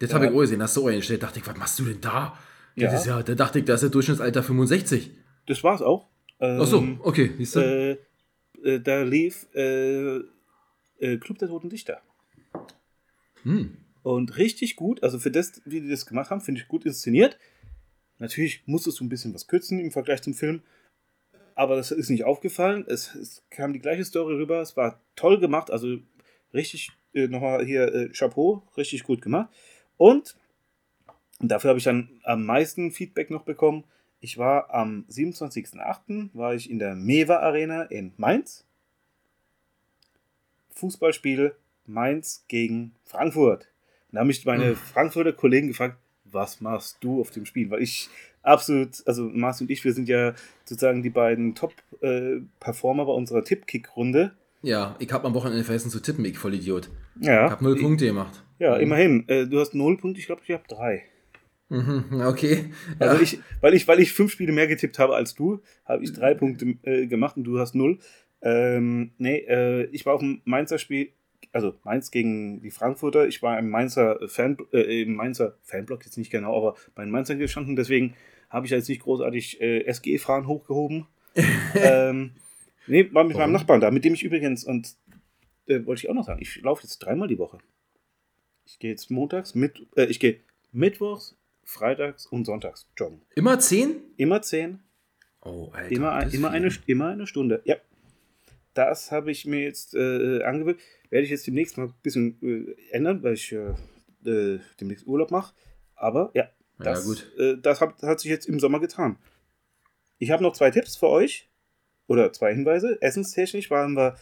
Das habe ich auch gesehen, hast du auch eingestellt. Dachte ich, was machst du denn da? Da dachte ich, da ist der Durchschnittsalter 65. Das war's auch. Ach so, okay. Da lief Club der Toten Dichter. Hm. Und richtig gut, also für das, wie die das gemacht haben, finde ich gut inszeniert. Natürlich musstest du ein bisschen was kürzen im Vergleich zum Film, aber das ist nicht aufgefallen. Es kam die gleiche Story rüber, es war toll gemacht, also richtig, nochmal hier Chapeau, richtig gut gemacht. Und dafür habe ich dann am meisten Feedback noch bekommen. Ich war am 27.08. war ich in der Mewa Arena in Mainz. Fußballspiel Mainz gegen Frankfurt. Da haben mich meine Frankfurter Kollegen gefragt, was machst du auf dem Spiel? Weil ich absolut, also Marci und ich, wir sind ja sozusagen die beiden Top-Performer bei unserer Tipp-Kick-Runde. Ja, ich habe am Wochenende vergessen zu tippen, ich Vollidiot. Ja. Ich habe 0 Punkte gemacht. Ja, immerhin. Du hast 0 Punkte, ich glaube, ich habe 3. Mhm, okay. Also ja. Weil ich 5 Spiele mehr getippt habe als du, habe ich 3 Punkte gemacht und du hast 0. Ich war auf dem Mainzer Spiel, also Mainz gegen die Frankfurter. Ich war im Mainzer Fanblock, jetzt nicht genau, aber bei den Mainzern gestanden. Deswegen habe ich jetzt nicht großartig SG-Fahnen hochgehoben. War mit meinem Nachbarn da, mit dem ich übrigens, und wollte ich auch noch sagen, ich laufe jetzt 3-mal die Woche. Ich gehe jetzt mittwochs, freitags und sonntags joggen. Immer 10? Immer 10. Oh, Alter. Immer eine Stunde, ja. Das habe ich mir jetzt angewöhnt. Werde ich jetzt demnächst mal ein bisschen ändern, weil ich demnächst Urlaub mache. Aber ja, das hat sich jetzt im Sommer getan. Ich habe noch 2 Tipps für euch. Oder 2 Hinweise. Essenstechnisch waren wir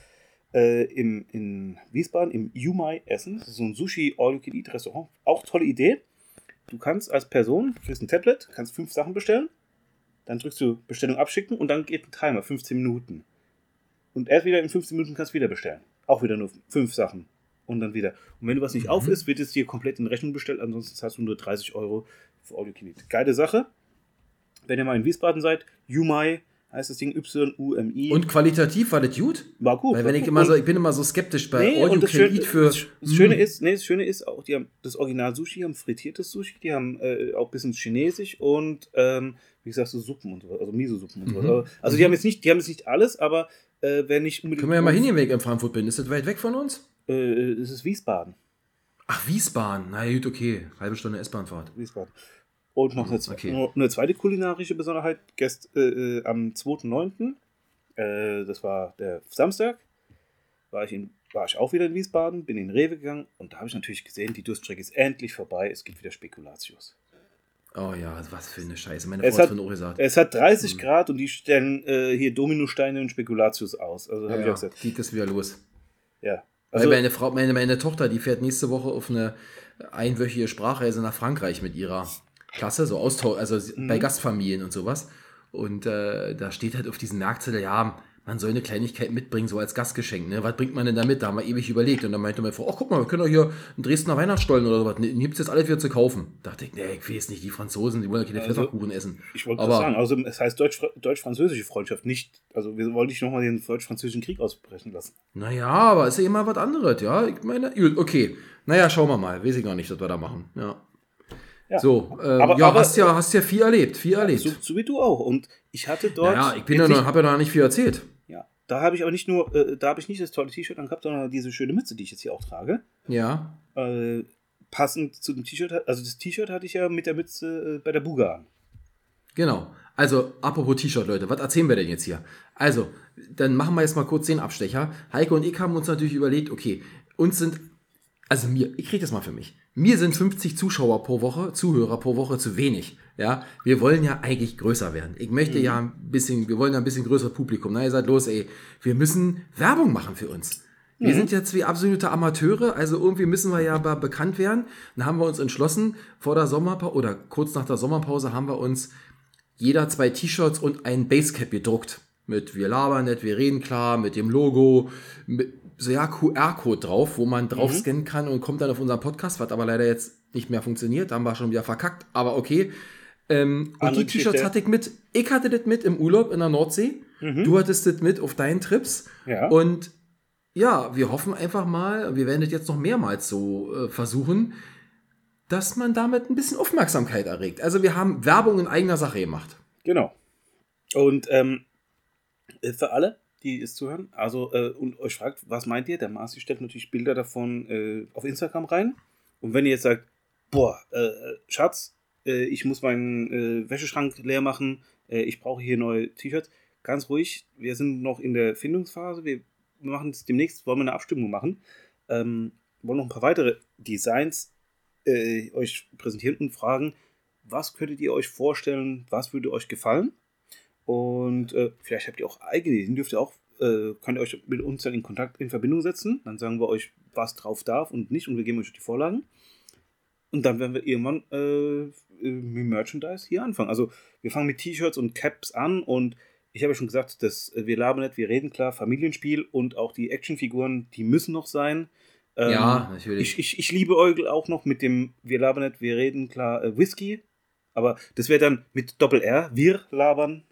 in Wiesbaden im Yumai essen. Das ist so ein Sushi All-You-Can-Eat-Restaurant. Auch tolle Idee. Du kannst als Person, kriegst ein Tablet, kannst 5 Sachen bestellen. Dann drückst du Bestellung abschicken und dann geht ein Timer, 15 Minuten. Und erst wieder in 15 Minuten kannst du wieder bestellen. Auch wieder nur 5 Sachen. Und dann wieder. Und wenn du was nicht auf isst, wird es dir komplett in Rechnung bestellt. Ansonsten zahlst du nur 30 € für All-You-Can-Eat. Geile Sache. Wenn ihr mal in Wiesbaden seid, Yumai heißt das Ding YUMI. Und qualitativ war das gut? War gut. Weil ich bin immer so skeptisch bei All-You-Can-Eat für... Das Schöne ist auch, die haben das Original-Sushi, die haben frittiertes Sushi, die haben auch ein bisschen Chinesisch und wie gesagt, so Suppen und sowas, also Miso-Suppen und sowas. Also die haben jetzt nicht alles, aber wer nicht unbedingt... Können wir ja mal hingehen, wenn ich in Frankfurt bin. Ist das weit weg von uns? Es ist Wiesbaden. Ach, Wiesbaden. Na gut, okay. Halbe Stunde S-Bahnfahrt. Wiesbaden. Und noch eine zweite kulinarische Besonderheit. Am 2.9., das war der Samstag, war ich auch wieder in Wiesbaden, bin in Rewe gegangen und da habe ich natürlich gesehen, die Durststrecke ist endlich vorbei, es gibt wieder Spekulatius. Oh ja, was für eine Scheiße. Meine Frau hat von gesagt. Es hat 30 Grad und die stellen hier Dominosteine und Spekulatius aus. Also habe ich auch gesagt. Geht das wieder los. Ja. Also, weil meine Tochter, die fährt nächste Woche auf eine einwöchige Sprachreise nach Frankreich mit ihrer Klasse, so Austausch, also bei Gastfamilien und sowas. Und da steht halt auf diesem Merkzettel, ja, man soll eine Kleinigkeit mitbringen, so als Gastgeschenk. Ne? Was bringt man denn da mit? Da haben wir ewig überlegt. Und dann meinte meine Frau, guck mal, wir können doch hier einen Dresdner Weihnachtsstollen oder sowas. Den gibt es jetzt alles wieder zu kaufen. Da dachte ich, nee, ich weiß nicht, die Franzosen, die wollen ja keine Pfefferkuchen essen. Ich wollte das sagen, also es heißt deutsch-französische Freundschaft, nicht, also wir wollten nicht nochmal den deutsch-französischen Krieg ausbrechen lassen. Naja, aber ist ja immer was anderes, ja. Ich meine, okay, naja, schauen wir mal, weiß ich gar nicht, was wir da machen, ja. Ja. So, aber hast ja viel erlebt. So wie du auch. Und ich hatte dort. Ja, naja, habe ja noch nicht viel erzählt. Ja, da habe ich auch nicht nur, da habe ich nicht das tolle T-Shirt angehabt, sondern diese schöne Mütze, die ich jetzt hier auch trage. Ja. Passend zu dem T-Shirt, also das T-Shirt hatte ich ja mit der Mütze bei der Buga an. Genau. Also, apropos T-Shirt, Leute, was erzählen wir denn jetzt hier? Also, dann machen wir jetzt mal kurz den Abstecher. Heiko und ich haben uns natürlich überlegt, okay, ich kriege das mal für mich. Mir sind 50 Zuhörer pro Woche zu wenig. Ja, wir wollen ja eigentlich größer werden. Ich möchte wir wollen ja ein bisschen größeres Publikum. Na, ihr seid los, ey. Wir müssen Werbung machen für uns. Wir sind ja 2 absolute Amateure, also irgendwie müssen wir ja bekannt werden. Dann haben wir uns entschlossen, vor der Sommerpause oder kurz nach der Sommerpause haben wir uns jeder 2 T-Shirts und ein Basecap gedruckt. Mit wir labern nett, wir reden klar, mit dem Logo, QR-Code drauf, wo man drauf scannen kann und kommt dann auf unseren Podcast, was aber leider jetzt nicht mehr funktioniert, da haben wir schon wieder verkackt, aber okay. Und die T-Shirts hatte ich mit. Ich hatte das mit im Urlaub in der Nordsee, du hattest das mit auf deinen Trips und ja, wir hoffen einfach mal, wir werden das jetzt noch mehrmals so versuchen, dass man damit ein bisschen Aufmerksamkeit erregt. Also wir haben Werbung in eigener Sache gemacht. Genau. Und für alle, die es zuhören, also und euch fragt, was meint ihr? Der Marci stellt natürlich Bilder davon auf Instagram rein. Und wenn ihr jetzt sagt, boah, Schatz, ich muss meinen Wäscheschrank leer machen, ich brauche hier neue T-Shirts, ganz ruhig, wir sind noch in der Findungsphase, wir machen es demnächst, wollen wir eine Abstimmung machen, wollen noch ein paar weitere Designs euch präsentieren und fragen, was könntet ihr euch vorstellen, was würde euch gefallen? Und vielleicht habt ihr auch eigene Ideen, könnt ihr euch mit uns dann in Verbindung setzen, dann sagen wir euch, was drauf darf und nicht und wir geben euch die Vorlagen. Und dann werden wir irgendwann mit Merchandise hier anfangen. Also wir fangen mit T-Shirts und Caps an und ich habe ja schon gesagt, dass wir labern nicht, wir reden klar, Familienspiel und auch die Actionfiguren, die müssen noch sein. Ja, natürlich. Ich liebe Eugel auch noch mit dem wir labern nicht, wir reden klar Whisky, aber das wäre dann mit Doppel-R, wir labern.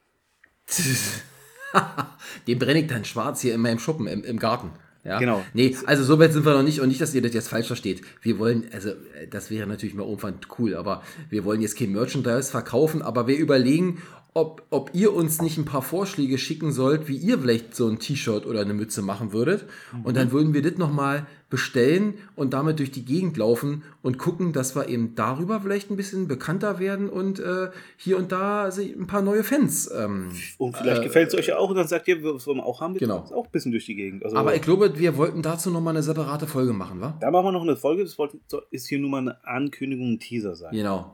Den brenne ich dann schwarz hier immer im Schuppen, im Garten. Ja? Genau. Nee, also so weit sind wir noch nicht und nicht, dass ihr das jetzt falsch versteht. Wir wollen, also das wäre natürlich mal umfangreich cool, aber wir wollen jetzt kein Merchandise verkaufen, aber wir überlegen, ob ihr uns nicht ein paar Vorschläge schicken sollt, wie ihr vielleicht so ein T-Shirt oder eine Mütze machen würdet. Und dann würden wir das nochmal bestellen und damit durch die Gegend laufen und gucken, dass wir eben darüber vielleicht ein bisschen bekannter werden und hier und da ein paar neue Fans. Und vielleicht gefällt es euch ja auch und dann sagt ihr, was wir auch haben, wir genau. Auch ein bisschen durch die Gegend. Also, aber ich glaube, wir wollten dazu nochmal eine separate Folge machen, wa? Da machen wir noch eine Folge, das ist hier nur mal eine Ankündigung, ein Teaser sein. Genau.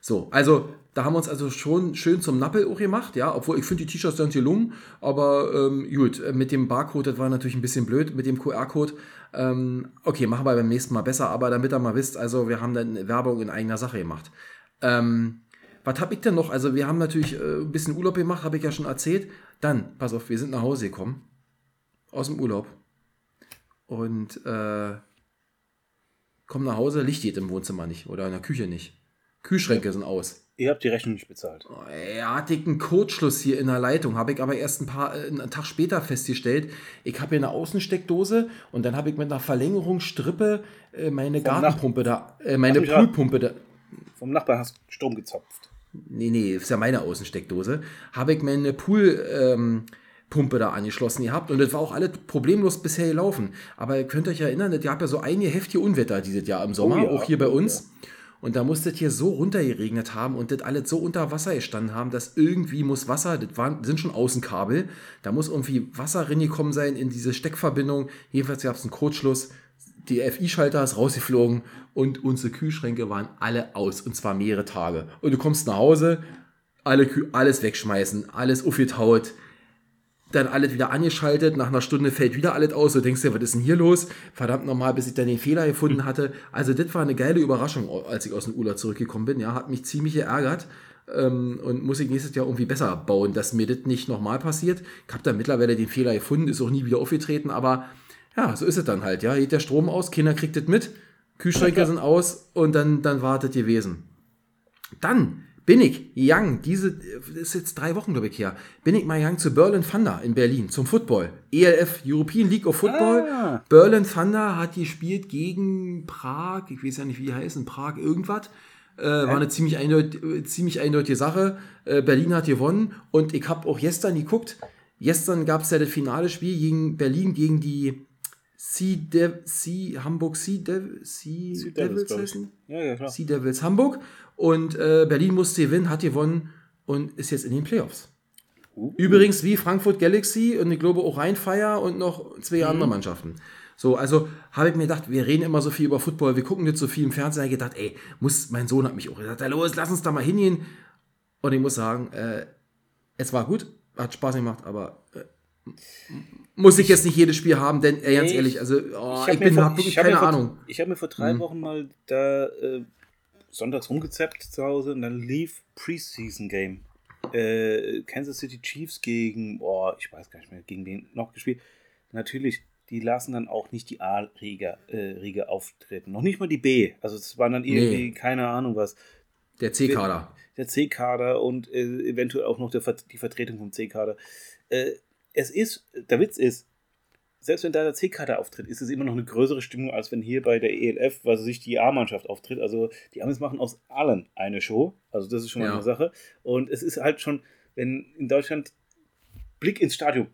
So, also da haben wir uns also schon schön zum Nappel auch gemacht, ja, obwohl ich finde die T-Shirts dann hier gelungen, aber gut, mit dem Barcode, das war natürlich ein bisschen blöd, mit dem QR-Code, okay, machen wir beim nächsten Mal besser, aber damit ihr mal wisst, also wir haben dann Werbung in eigener Sache gemacht. Was habe ich denn noch? Also wir haben natürlich ein bisschen Urlaub gemacht, habe ich ja schon erzählt, dann, pass auf, wir sind nach Hause gekommen, aus dem Urlaub und kommen nach Hause, Licht geht im Wohnzimmer nicht oder in der Küche nicht. Kühlschränke sind aus. Ihr habt die Rechnung nicht bezahlt. Ja, hatte ich einen Kurzschluss hier in der Leitung, habe ich aber erst einen Tag später festgestellt. Ich habe hier eine Außensteckdose und dann habe ich mit einer Verlängerungsstrippe meine Gartenpumpe meine Poolpumpe da. Vom Nachbarn hast du Strom gezapft. Nee, ist ja meine Außensteckdose. Habe ich meine Poolpumpe da angeschlossen gehabt und das war auch alles problemlos bisher gelaufen. Aber ihr könnt euch erinnern, es gab ja so einige heftige Unwetter dieses Jahr im Sommer, auch hier bei uns. Ja. Und da muss das hier so runtergeregnet haben und das alles so unter Wasser gestanden haben, dass irgendwie muss Wasser, das sind schon Außenkabel, da muss irgendwie Wasser reingekommen sein in diese Steckverbindung. Jedenfalls gab es einen Kurzschluss, der FI-Schalter ist rausgeflogen und unsere Kühlschränke waren alle aus und zwar mehrere Tage. Und du kommst nach Hause, alles wegschmeißen, alles aufgetaut, dann alles wieder angeschaltet, nach einer Stunde fällt wieder alles aus, du denkst dir, was ist denn hier los? Verdammt nochmal, bis ich dann den Fehler gefunden hatte. Also das war eine geile Überraschung, als ich aus dem Urlaub zurückgekommen bin, ja, hat mich ziemlich geärgert und muss ich nächstes Jahr irgendwie besser bauen, dass mir das nicht nochmal passiert. Ich habe dann mittlerweile den Fehler gefunden, ist auch nie wieder aufgetreten, aber ja, so ist es dann halt, ja, geht der Strom aus, keiner kriegt das mit, Kühlschränke sind aus und dann war das gewesen. Dann bin ich gegangen, das ist jetzt 3 Wochen, glaube ich, her, bin ich mal gegangen zu Berlin Thunder in Berlin, zum Football. ELF, European League of Football. Ah. Berlin Thunder hat gespielt gegen Prag, ich weiß ja nicht, wie die heißen, Prag irgendwas. War eine ziemlich eindeutige Sache. Berlin hat gewonnen und ich habe auch gestern geguckt. Gestern gab es ja das finale Spiel gegen Berlin, gegen die See Devils heißen? Ja, klar. See Devils Hamburg. Und Berlin musste gewinnen, hat gewonnen und ist jetzt in den Playoffs. Übrigens wie Frankfurt Galaxy und ich glaube auch Rheinfire und noch 2 andere Mannschaften. So, also habe ich mir gedacht, wir reden immer so viel über Football, wir gucken jetzt so viel im Fernsehen. Ich gedacht, mein Sohn hat mich auch gesagt, los, lass uns da mal hingehen. Und ich muss sagen, es war gut, hat Spaß gemacht, aber muss ich jetzt nicht jedes Spiel haben, denn ganz ehrlich, also ich habe wirklich keine Ahnung. Ich habe mir vor 3 Wochen mal da sonntags rumgezappt zu Hause und dann lief Preseason Game. Kansas City Chiefs gegen, ich weiß gar nicht mehr, gegen wen noch gespielt. Natürlich, die lassen dann auch nicht die A-Riege auftreten. Noch nicht mal die B. Also es waren dann irgendwie, keine Ahnung was. Der C-Kader. Der C-Kader und eventuell auch noch die Vertretung vom C-Kader. Der Witz ist, selbst wenn da der C-Kader auftritt, ist es immer noch eine größere Stimmung, als wenn hier bei der ELF, was sich die A-Mannschaft auftritt. Also die Amis machen aus allen eine Show. Also das ist schon mal eine Sache. Und es ist halt schon, wenn in Deutschland Blick ins Stadion,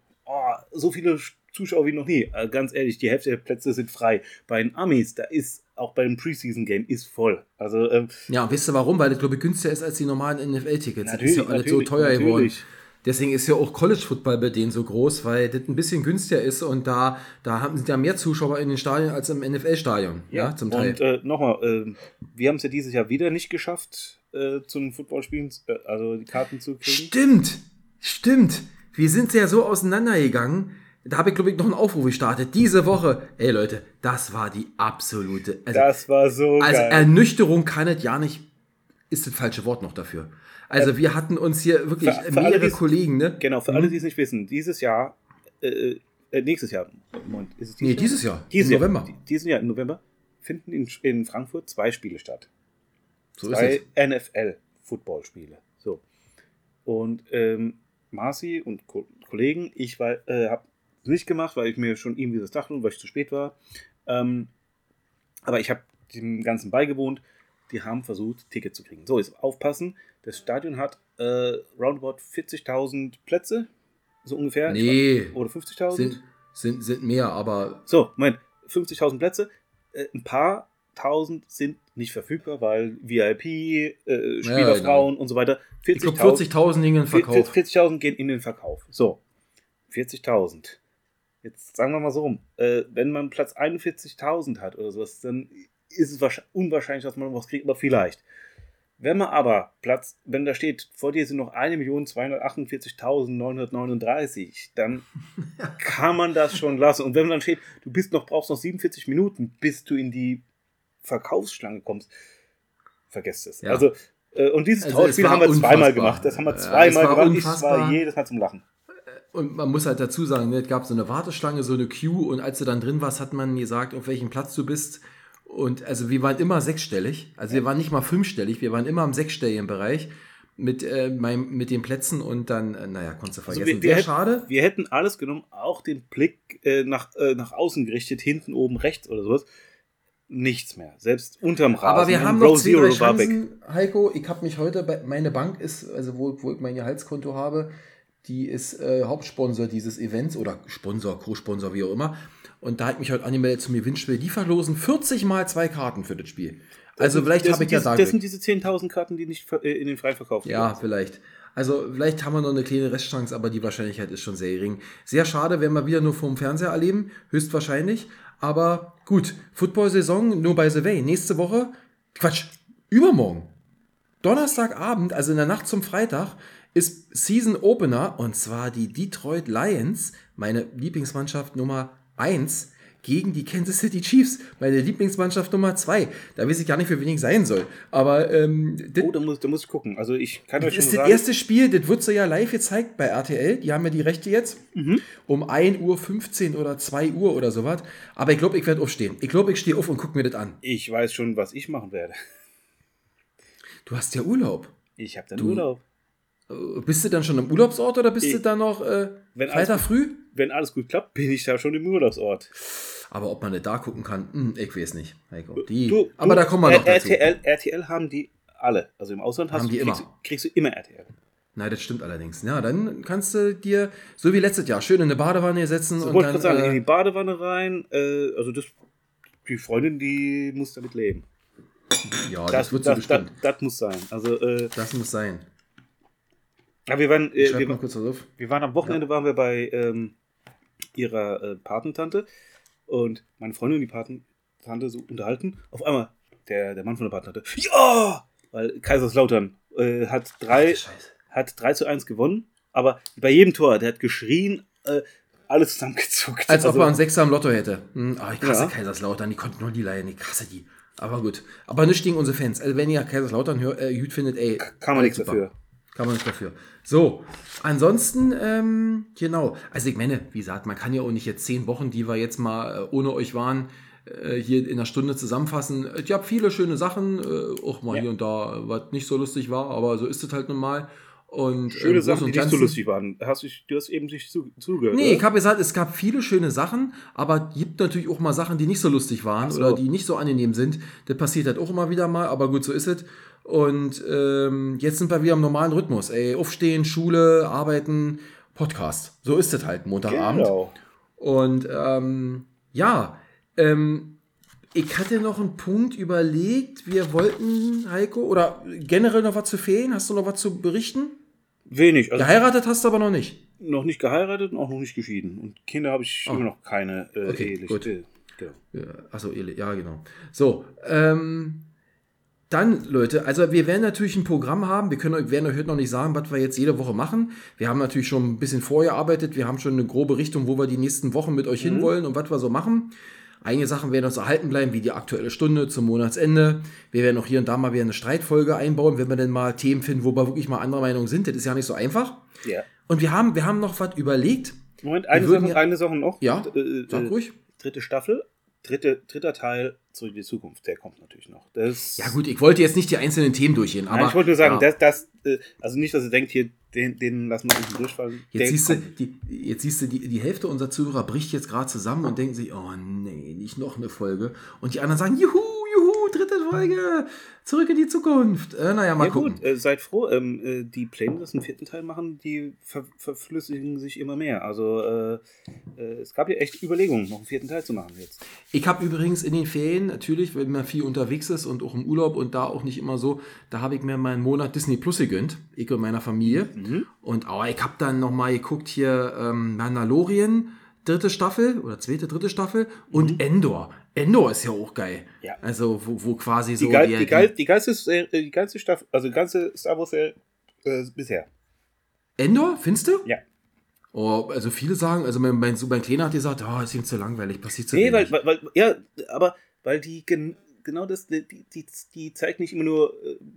so viele Zuschauer wie noch nie. Also ganz ehrlich, die Hälfte der Plätze sind frei. Bei den Amis, da ist auch bei dem Preseason-Game ist voll. Also, weißt du warum? Weil das, glaube ich, günstiger ist als die normalen NFL-Tickets. Das ist ja alles so teuer geworden. Deswegen ist ja auch College-Football bei denen so groß, weil das ein bisschen günstiger ist und da haben sie ja mehr Zuschauer in den Stadien als im NFL-Stadion, ja zum Teil. Und nochmal, wir haben es ja dieses Jahr wieder nicht geschafft, zum Footballspielen, also die Karten zu kriegen. Stimmt, wir sind ja so auseinandergegangen, Da habe ich, glaube ich, noch einen Aufruf gestartet. Diese Woche, ey Leute, das war die absolute... Also, das war so geil. Also Ernüchterung kann es ja nicht, ist das falsche Wort noch dafür. Also wir hatten uns hier wirklich für mehrere alle, Kollegen, ne? Genau, für alle, die es nicht wissen, dieses Jahr, nächstes Jahr, Moment, ist es dieses Jahr, November. Diesen Jahr, im November, finden in Frankfurt 2 Spiele statt. So zwei NFL-Football-Spiele. So. Und Marci und Kollegen, ich habe nicht gemacht, weil ich mir schon irgendwie das dachte und weil ich zu spät war. Aber ich habe dem Ganzen beigewohnt. Die haben versucht, Tickets zu kriegen. So, jetzt aufpassen. Das Stadion hat roundabout 40.000 Plätze. So ungefähr. Nee. Oder 50.000. Sind mehr, aber... So, Moment. 50.000 Plätze. Ein paar Tausend sind nicht verfügbar, weil VIP, Spielerfrauen genau. und so weiter. 40.000 gehen in den Verkauf. 40.000 gehen in den Verkauf. So. 40.000. Jetzt sagen wir mal so rum. Wenn man Platz 41.000 hat oder sowas, dann ist es unwahrscheinlich, dass man was kriegt, aber vielleicht. Wenn man aber wenn da steht, vor dir sind noch 1.248.939, dann kann man das schon lassen. Und wenn dann steht, du brauchst noch 47 Minuten, bis du in die Verkaufsschlange kommst, vergesst es. Ja. Also, und dieses Tauschspiel haben wir zweimal gemacht. Das haben wir zweimal gemacht. Unfassbar. Ich war jedes Mal zum Lachen. Und man muss halt dazu sagen, es gab so eine Warteschlange, so eine Queue, und als du dann drin warst, hat man gesagt, auf welchem Platz du bist. Und also wir waren immer sechsstellig, also wir waren nicht mal fünfstellig, wir waren immer im sechsstelligen Bereich mit den Plätzen, und dann, konntest du vergessen. Also sehr schade. Wir hätten alles genommen, auch den Blick nach außen gerichtet, hinten, oben, rechts oder sowas. Nichts mehr, selbst unterm Rasen. Aber wir haben noch 2-3 Chancen, Heiko. Ich habe mich heute, meine Bank ist, also wo ich mein Gehaltskonto habe, die ist Hauptsponsor dieses Events oder Sponsor, Co-Sponsor, wie auch immer. Und da hat mich heute angemeldet zum Gewinnspiel. Die verlosen 40 mal 2 Karten für das Spiel. Also vielleicht habe ich ja da... Das sind diese 10.000 Karten, die nicht in den freien Verkauf gehen. Ja, vielleicht. Also vielleicht haben wir noch eine kleine Restchance, aber die Wahrscheinlichkeit ist schon sehr gering. Sehr schade, werden wir wieder nur vorm Fernseher erleben. Höchstwahrscheinlich. Aber gut, Football-Saison nur by the way. Nächste Woche, übermorgen. Donnerstagabend, also in der Nacht zum Freitag, ist Season Opener, und zwar die Detroit Lions, meine Lieblingsmannschaft Nummer 1, gegen die Kansas City Chiefs, meine Lieblingsmannschaft Nummer 2. Da weiß ich gar nicht, für wen ich sein soll. Aber da muss ich gucken. Also ich kann euch schon sagen, das erste Spiel, das wird so ja live gezeigt bei RTL. Die haben ja die Rechte jetzt. Mhm. Um 1.15 Uhr oder 2 Uhr oder sowas. Aber ich glaube, ich werde aufstehen. Ich glaube, ich stehe auf und gucke mir das an. Ich weiß schon, was ich machen werde. Du hast ja Urlaub. Ich habe dann Urlaub. Bist du dann schon am Urlaubsort oder bist du dann noch weiter früh? Wenn alles gut klappt, bin ich da schon im Urlaubsort. Aber ob man nicht da gucken kann, ich weiß nicht. Aber da kommen wir noch dazu. RTL haben die alle. Also im Ausland kriegst du immer RTL. Nein, das stimmt allerdings. Ja, dann kannst du dir, so wie letztes Jahr, schön in eine Badewanne setzen. So, und wollte ich gerade sagen, in die Badewanne rein. Also die Freundin, die muss damit leben. Ja, das wird so bestimmt. Das muss sein. Also, das muss sein. Ja, wir waren am Wochenende waren wir bei ihrer Patentante, und meine Freundin und die Patentante so unterhalten. Auf einmal der Mann von der Patentante. Ja! Weil Kaiserslautern hat 3-1 gewonnen, aber bei jedem Tor, der hat geschrien, alles zusammengezuckt. Als ob man einen Sechser am Lotto hätte. Ich hasse Kaiserslautern, die konnten nur die leihen, ich hasse die. Aber gut, aber nicht gegen unsere Fans. Also wenn ihr Kaiserslautern gut findet, kann man nichts dafür. Kann man nicht dafür. So, ansonsten, genau. Also ich meine, wie gesagt, man kann ja auch nicht jetzt 10 Wochen, die wir jetzt mal ohne euch waren, hier in einer Stunde zusammenfassen. Ich habe viele schöne Sachen, auch mal hier und da, was nicht so lustig war, aber so ist es halt normal. Und schöne Sachen, die nicht so lustig waren. Du hast eben nicht zugehört. Nee, oder? Ich habe gesagt, es gab viele schöne Sachen, aber gibt natürlich auch mal Sachen, die nicht so lustig waren oder die nicht so angenehm sind. Das passiert halt auch immer wieder mal, aber gut, so ist es. Und jetzt sind wir wieder im normalen Rhythmus. Aufstehen, Schule, arbeiten, Podcast. So ist es halt Montagabend. Genau. Und ich hatte noch einen Punkt überlegt. Wir wollten, Heiko, oder generell noch was zu Ferien? Hast du noch was zu berichten? Wenig. Also geheiratet hast du aber noch nicht. Noch nicht geheiratet und auch noch nicht geschieden. Und Kinder habe ich immer noch keine ehelich. Genau. Achso, ehelich, ja, genau. So, Dann, Leute, also wir werden natürlich ein Programm haben. Wir werden euch heute noch nicht sagen, was wir jetzt jede Woche machen. Wir haben natürlich schon ein bisschen vorgearbeitet. Wir haben schon eine grobe Richtung, wo wir die nächsten Wochen mit euch hinwollen und was wir so machen. Einige Sachen werden uns erhalten bleiben, wie die Aktuelle Stunde zum Monatsende. Wir werden auch hier und da mal wieder eine Streitfolge einbauen, wenn wir denn mal Themen finden, wo wir wirklich mal anderer Meinung sind. Das ist ja nicht so einfach. Yeah. Und wir haben noch was überlegt. Moment, eine Sache noch. Ja, sag ruhig. Dritte Staffel. Dritter Teil zurück in die Zukunft, der kommt natürlich noch. Das ja gut, ich wollte jetzt nicht die einzelnen Themen durchgehen. Aber nein, ich wollte nur sagen, dass also nicht, dass ihr denkt, hier, den lassen wir nicht durchfallen. Jetzt siehst du, die Hälfte unserer Zuhörer bricht jetzt gerade zusammen und denken sich, oh nee, nicht noch eine Folge. Und die anderen sagen, juhu, dritte Folge, zurück in die Zukunft. Mal gucken. Gut, seid froh, die Pläne, dass wir einen vierten Teil machen, die verflüssigen sich immer mehr. Also es gab ja echt Überlegungen, noch einen vierten Teil zu machen jetzt. Ich habe übrigens in den Ferien, natürlich, wenn man viel unterwegs ist und auch im Urlaub und da auch nicht immer so, da habe ich mir mal einen Monat Disney Plus gegönnt, ich und meiner Familie. Mhm. Und ich habe dann nochmal geguckt hier Mandalorian, dritte Staffel und Endor. Endor ist ja auch geil. Ja. Also wo quasi so die ganze Staffel, also die ganze Star Wars bisher. Endor, findest du? Ja. Oh, also viele sagen, also mein Kleiner hat gesagt, ist ihm zu langweilig, passiert zu wenig. Nee, weil die genau das, die zeigt nicht immer nur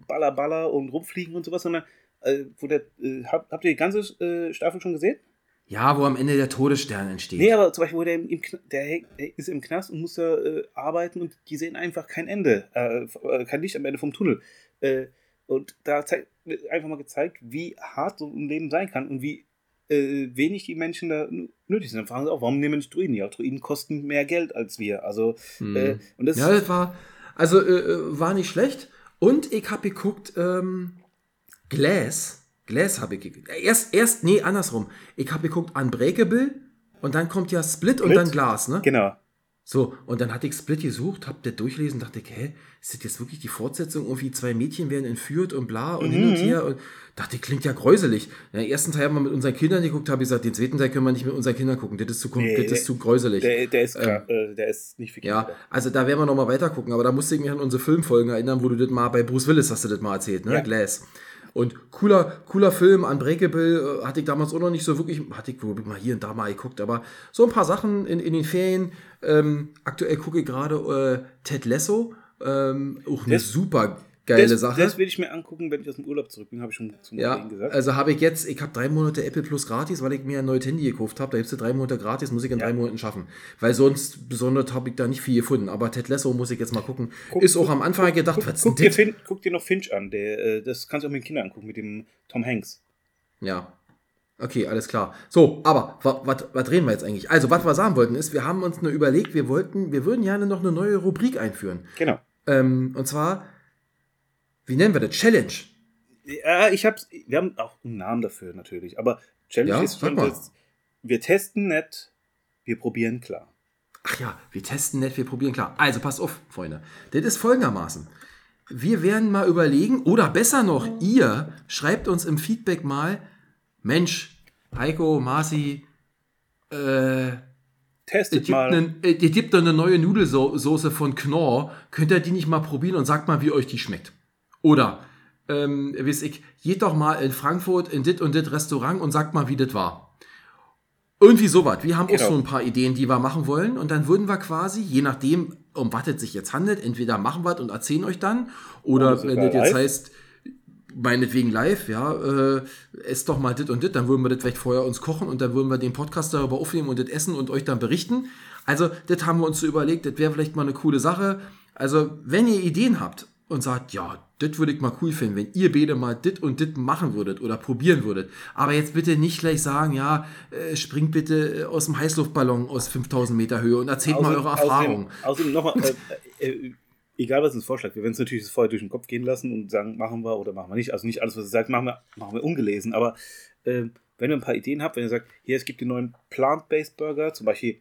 Baller und rumfliegen und sowas, sondern habt ihr die ganze Staffel schon gesehen? Ja, wo am Ende der Todesstern entsteht. Nee, aber zum Beispiel, wo der ist im Knast und muss da arbeiten und die sehen einfach kein Ende, kein Licht am Ende vom Tunnel. Und da wird einfach mal gezeigt, wie hart so ein Leben sein kann und wie wenig die Menschen da nötig sind. Dann fragen sie auch, warum nehmen wir nicht Druiden? Ja, Druiden kosten mehr Geld als wir. Also, das war nicht schlecht. Und ich habe geguckt, Glass habe ich geguckt. Andersrum. Ich habe geguckt Unbreakable und dann kommt ja Split und dann Glass, ne? Genau. So, und dann hatte ich Split gesucht, hab das durchlesen, dachte ich, ist das jetzt wirklich die Fortsetzung? Irgendwie zwei Mädchen werden entführt und bla und hin und her. Und dachte ich, klingt ja gräuselig. Den ersten Teil haben wir mit unseren Kindern geguckt, habe ich gesagt, den zweiten Teil können wir nicht mit unseren Kindern gucken. Das ist zu gräuselig. Der ist nicht viel Kinder. Ja, also da werden wir nochmal weiter gucken. Aber da musste ich mich an unsere Filmfolgen erinnern, wo du das mal bei Bruce Willis hast du das mal erzählt, ne? Ja. Glass. Und cooler Film, Unbreakable, hatte ich damals auch noch nicht so wirklich, hatte ich mal hier und da mal geguckt, aber so ein paar Sachen in den Ferien. Aktuell gucke ich gerade Ted Lasso, auch eine super geile Sache. Das will ich mir angucken, wenn ich aus dem Urlaub zurück bin, habe ich schon zum Ferien gesagt. Also habe ich jetzt, ich habe 3 Monate Apple Plus gratis, weil ich mir ein neues Handy gekauft habe, da gibt es 3 Monate gratis, muss ich in 3 Monaten schaffen, weil sonst besonders habe ich da nicht viel gefunden, aber Ted Lasso muss ich jetzt mal gucken. Guck dir noch Finch an, das kannst du auch mit den Kindern angucken, mit dem Tom Hanks. Ja. Okay, alles klar. So, aber was reden wir jetzt eigentlich? Also, was wir sagen wollten ist, wir haben uns nur überlegt, wir würden gerne noch eine neue Rubrik einführen. Genau. Und zwar, wie nennen wir das? Challenge. Ja, wir haben auch einen Namen dafür natürlich, aber Challenge ist schon das, wir testen nett, wir probieren klar. Ach ja, wir testen nett, wir probieren klar. Also, passt auf, Freunde. Das ist folgendermaßen. Wir werden mal überlegen, oder besser noch, ihr schreibt uns im Feedback mal, Mensch, Heiko, Marci, testet mal. Ihr gibt doch eine neue Nudelsoße von Knorr. Könnt ihr die nicht mal probieren und sagt mal, wie euch die schmeckt? Oder, geht doch mal in Frankfurt in dit und dit Restaurant und sagt mal, wie das war. Irgendwie sowas. Wir haben auch so ein paar Ideen, die wir machen wollen. Und dann würden wir quasi, je nachdem, um was es sich jetzt handelt, entweder machen wir es und erzählen euch dann. Oder wenn das jetzt heißt, meinetwegen live, esst doch mal dit und dit, dann würden wir das vielleicht vorher uns kochen und dann würden wir den Podcast darüber aufnehmen und das essen und euch dann berichten. Also, das haben wir uns so überlegt, das wäre vielleicht mal eine coole Sache. Also, wenn ihr Ideen habt und sagt, ja, das würde ich mal cool finden, wenn ihr beide mal dit und dit machen würdet oder probieren würdet. Aber jetzt bitte nicht gleich sagen, springt bitte aus dem Heißluftballon aus 5000 Meter Höhe und erzählt mal eure Erfahrungen. Außerdem nochmal, egal, was uns vorschlägt, wir werden es natürlich vorher durch den Kopf gehen lassen und sagen, machen wir oder machen wir nicht. Also nicht alles, was ihr sagt, machen wir ungelesen. Aber wenn ihr ein paar Ideen habt, wenn ihr sagt, hier, es gibt den neuen Plant-Based Burger, zum Beispiel.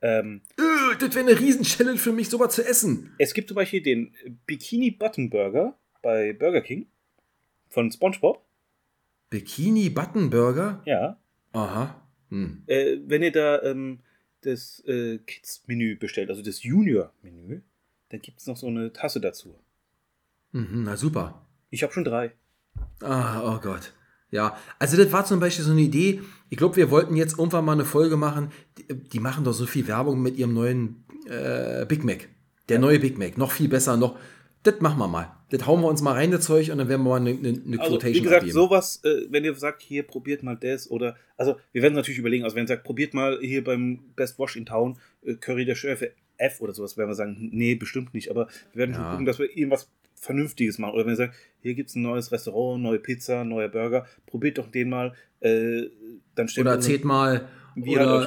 Das wäre eine Riesen-Challenge für mich, sowas zu essen. Es gibt zum Beispiel den Bikini-Button-Burger bei Burger King von SpongeBob. Bikini-Button-Burger? Ja. Aha. Hm. Wenn ihr da das Kids-Menü bestellt, also das Junior-Menü, dann gibt es noch so eine Tasse dazu. Mhm, na super. Ich habe schon 3. Ah, oh Gott. Ja, also das war zum Beispiel so eine Idee. Ich glaube, wir wollten jetzt irgendwann mal eine Folge machen. Die machen doch so viel Werbung mit ihrem neuen Big Mac. Der neue Big Mac. Noch viel besser, noch. Das machen wir mal. Das hauen wir uns mal rein, das Zeug, und dann werden wir mal eine also, Quotation wie gesagt, abgeben. Sowas, wenn ihr sagt, hier, probiert mal das, oder, also, wir werden es natürlich überlegen, also wenn ihr sagt, probiert mal hier beim Best Wash in Town, Curry der Schärfe F oder sowas, werden wir sagen, nee, bestimmt nicht, aber wir werden schon gucken, dass wir irgendwas Vernünftiges machen, oder wenn ihr sagt, hier gibt es ein neues Restaurant, neue Pizza, neuer Burger, probiert doch den mal, dann steht. Oder erzählt mal, oder,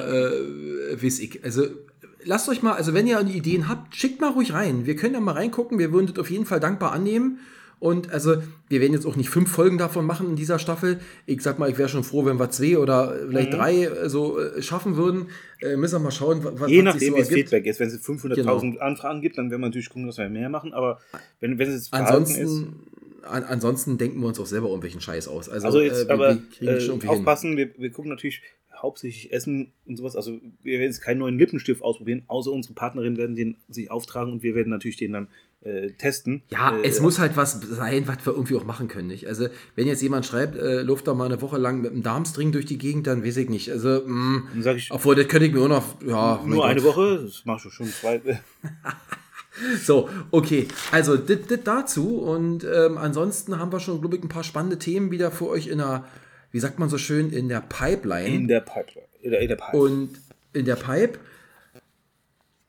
weiß ich, also, lasst euch mal, also wenn ihr Ideen habt, schickt mal ruhig rein. Wir können da mal reingucken. Wir würden das auf jeden Fall dankbar annehmen. Und also, wir werden jetzt auch nicht 5 Folgen davon machen in dieser Staffel. Ich sag mal, ich wäre schon froh, wenn wir 2 oder vielleicht 3 so schaffen würden. Müssen wir mal schauen, was je nachdem, so wie es Feedback ist. Wenn es 500.000 Anfragen gibt, dann werden wir natürlich gucken, dass wir mehr machen. Aber wenn es jetzt ansonsten denken wir uns auch selber irgendwelchen Scheiß aus. Also jetzt wir aufpassen. Wir gucken natürlich hauptsächlich Essen und sowas. Also wir werden jetzt keinen neuen Lippenstift ausprobieren, außer unsere Partnerin werden den sich auftragen und wir werden natürlich den dann testen. Ja, es muss halt was sein, was wir irgendwie auch machen können, nicht? Also wenn jetzt jemand schreibt, luft da mal eine Woche lang mit einem Darmstring durch die Gegend, dann weiß ich nicht. Also dann sag ich, obwohl, das könnte ich mir auch noch... Ja, nur eine Woche, das machst du schon 2... So, okay, also das dazu, und ansonsten haben wir schon, glaube ich, ein paar spannende Themen wieder für euch in der... Wie sagt man so schön, in der Pipeline. In der Pipe. Und in der Pipe.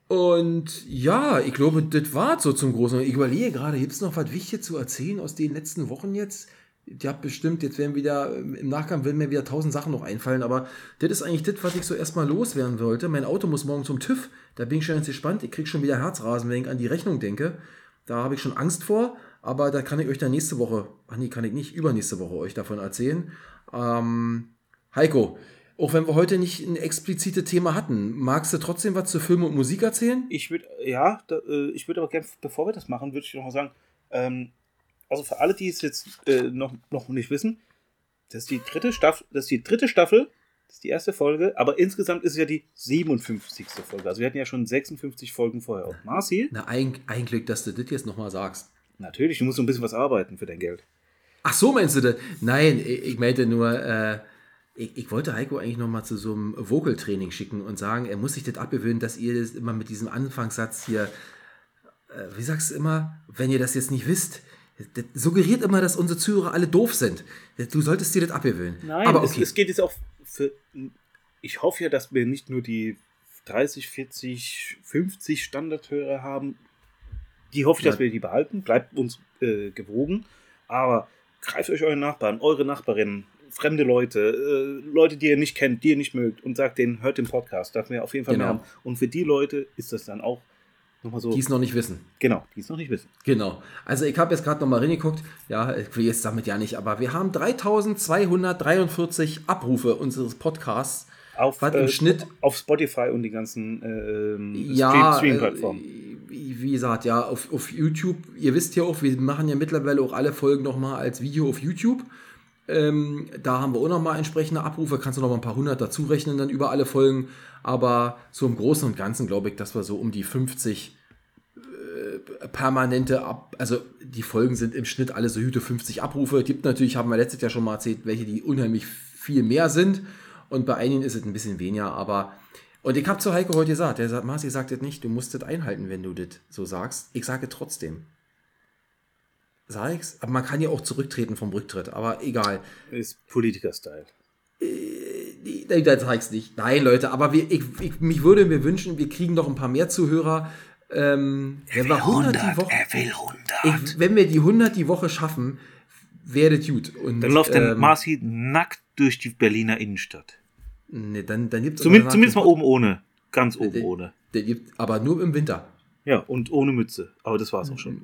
Und ja, ich glaube, das war so zum Großen. Ich überlege gerade, gibt es noch was Wichtiges zu erzählen aus den letzten Wochen jetzt? Ihr habt bestimmt, jetzt werden wieder, im Nachgang werden mir wieder 1000 Sachen noch einfallen, aber das ist eigentlich das, was ich so erstmal loswerden wollte. Mein Auto muss morgen zum TÜV. Da bin ich schon ganz gespannt. Ich kriege schon wieder Herzrasen, wenn ich an die Rechnung denke. Da habe ich schon Angst vor. Aber da kann ich euch dann nächste Woche, übernächste Woche euch davon erzählen. Heiko, auch wenn wir heute nicht ein explizites Thema hatten, magst du trotzdem was zu Film und Musik erzählen? Ich würde aber gerne, bevor wir das machen, würde ich noch mal sagen, also für alle, die es jetzt noch nicht wissen, das ist die dritte Staffel, das ist die erste Folge, aber insgesamt ist es ja die 57. Folge. Also wir hatten ja schon 56 Folgen vorher auf Marci. Na, ein Glück, dass du das jetzt nochmal sagst. Natürlich, du musst so ein bisschen was arbeiten für dein Geld. Ach so, meinst du das? Nein, ich meinte nur, ich wollte Heiko eigentlich nochmal zu so einem Vocal-Training schicken und sagen, er muss sich das abgewöhnen, dass ihr das immer mit diesem Anfangssatz hier, wie sagst du immer, wenn ihr das jetzt nicht wisst, das suggeriert immer, dass unsere Zuhörer alle doof sind. Du solltest dir das abgewöhnen. Nein, aber okay. Es geht jetzt auch für, ich hoffe ja, dass wir nicht nur die 30, 40, 50 Standardhörer haben, die hoffe ich, dass wir die behalten, bleibt uns gewogen, aber greift euch euren Nachbarn, eure Nachbarinnen, fremde Leute, Leute, die ihr nicht kennt, die ihr nicht mögt, und sagt denen, hört den Podcast, darf man ja auf jeden Fall mehr haben. Und für die Leute ist das dann auch nochmal so... Die es noch nicht wissen. Genau, die es noch nicht wissen. Genau. Also ich habe jetzt gerade nochmal reingeguckt, ja, ich will jetzt damit ja nicht, aber wir haben 3243 Abrufe unseres Podcasts. Im Schnitt auf Spotify und die ganzen Stream-Plattformen. Wie gesagt, ja, auf YouTube, ihr wisst ja auch, wir machen ja mittlerweile auch alle Folgen nochmal als Video auf YouTube. Da haben wir auch nochmal entsprechende Abrufe, kannst du nochmal ein paar hundert dazu rechnen, dann über alle Folgen. Aber so im Großen und Ganzen glaube ich, dass wir so um die 50 permanente, also die Folgen sind im Schnitt alle so Hüte 50 Abrufe. Gibt natürlich, haben wir letztes Jahr schon mal erzählt, welche, die unheimlich viel mehr sind. Und bei einigen ist es ein bisschen weniger, aber... Und ich habe zu Heiko heute gesagt, der sagt, Marci sagt das nicht, du musst das einhalten, wenn du das so sagst. Ich sage trotzdem. Sag ich's? Aber man kann ja auch zurücktreten vom Rücktritt, aber egal. Ist Politiker-Style. Da sag ich's nicht. Nein, Leute, aber ich würde mir wünschen, wir kriegen noch ein paar mehr Zuhörer. Er will 100 die Woche, er will 100. Wenn wir die 100 die Woche schaffen, wäre das gut. Und dann läuft der Marci nackt durch die Berliner Innenstadt. Nee, dann gibt's zumindest mal oben ohne. Ganz oben ohne. Der gibt, aber nur im Winter. Ja, und ohne Mütze. Aber das war's auch schon.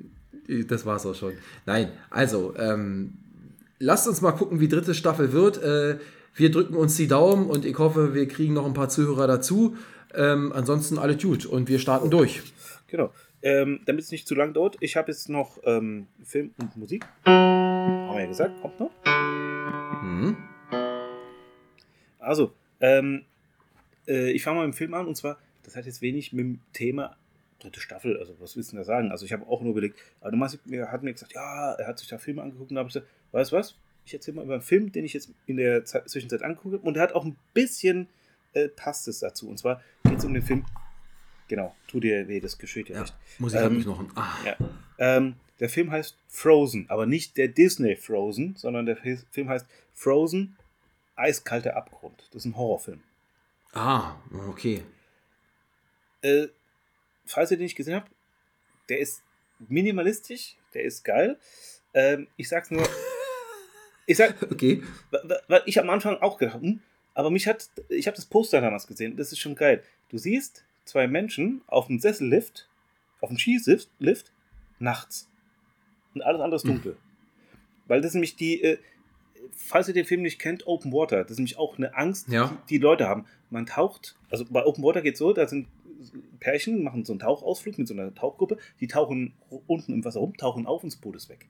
Das war's auch schon. Nein, also, lasst uns mal gucken, wie dritte Staffel wird. Wir drücken uns die Daumen und ich hoffe, wir kriegen noch ein paar Zuhörer dazu. Ansonsten alle gut und wir starten durch. Genau. Damit es nicht zu lang dauert, ich habe jetzt noch Film und Musik. Haben wir ja gesagt, kommt noch. Mhm. Also, ich fange mal mit dem Film an, und zwar, das hat jetzt wenig mit dem Thema dritte Staffel, also was willst du denn da sagen? Also ich habe auch nur überlegt, aber Marci hat mir gesagt, ja, er hat sich da Filme angeguckt und da habe ich gesagt, weißt du was, ich erzähle mal über einen Film, den ich jetzt in der Zwischenzeit angeguckt habe und der hat auch ein bisschen, passt es dazu. Und zwar geht es um den Film, genau, tu dir weh, das geschieht ja nicht. Muss ich mich noch... Ja. Der Film heißt Frozen, aber nicht der Disney Frozen, sondern der Film heißt Frozen, eiskalter Abgrund. Das ist ein Horrorfilm. Ah, okay. Falls ihr den nicht gesehen habt, der ist minimalistisch, der ist geil. Ich sag's nur. Okay. Weil ich am Anfang auch gedacht habe, aber ich habe das Poster damals gesehen, das ist schon geil. Du siehst zwei Menschen auf dem Sessellift, auf dem Skilift, nachts. Und alles andere ist dunkel. Weil das nämlich falls ihr den Film nicht kennt, Open Water, das ist nämlich auch eine Angst, die Leute haben. Man taucht, also bei Open Water geht es so, da sind Pärchen, machen so einen Tauchausflug mit so einer Tauchgruppe, die tauchen unten im Wasser rum, tauchen auf und das Boot ist weg.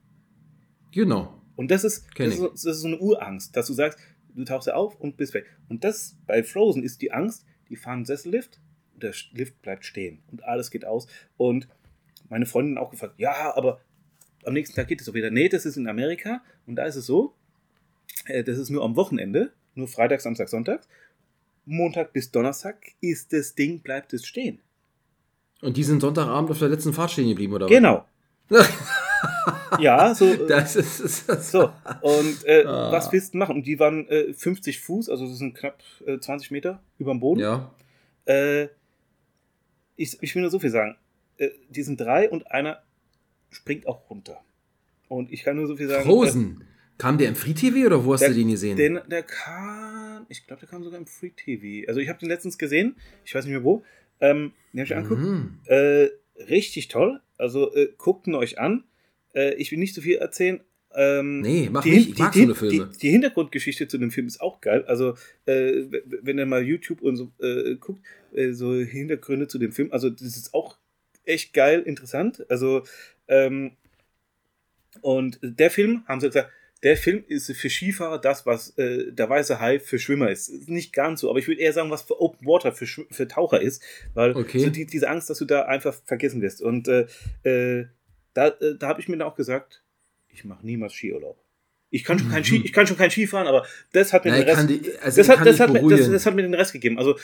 Genau. Und das ist so eine Urangst, dass du sagst, du tauchst ja auf und bist weg. Und das bei Frozen ist die Angst, die fahren einen Sessellift, der Lift bleibt stehen und alles geht aus. Und meine Freundin auch gefragt, ja, aber am nächsten Tag geht es doch wieder. Nee, das ist in Amerika und da ist es so, das ist nur am Wochenende, nur Freitag, Samstag, Sonntag. Montag bis Donnerstag ist das Ding, bleibt es stehen. Und die sind Sonntagabend auf der letzten Fahrt stehen geblieben, oder was? Genau. Ja, so. Das ist das. So. Und was willst du machen? Und die waren 50 Fuß, also das sind knapp 20 Meter über dem Boden. Ja. Ich will nur so viel sagen. Die sind drei und einer springt auch runter. Und ich kann nur so viel sagen. Frozen! Kam der im Free-TV oder wo hast du den gesehen? Ich glaube, der kam sogar im Free-TV. Also ich habe den letztens gesehen, ich weiß nicht mehr wo. Den habe ich angeguckt. Richtig toll. Also guckt ihn euch an. Ich will nicht so viel erzählen. Nee, mach nicht. Ich mag so eine Filme. Die Hintergrundgeschichte zu dem Film ist auch geil. Also wenn ihr mal YouTube und so guckt, so Hintergründe zu dem Film. Also das ist auch echt geil, interessant. Also und der Film, haben sie gesagt, der Film ist für Skifahrer das, was der weiße Hai für Schwimmer ist. Nicht ganz so, aber ich würde eher sagen, was für Open Water für Taucher ist, weil so diese Angst, dass du da einfach vergessen wirst. Und da habe ich mir dann auch gesagt, ich mache niemals Skiurlaub. Ich kann schon kein Ski fahren, aber das hat mir den Rest gegeben. Also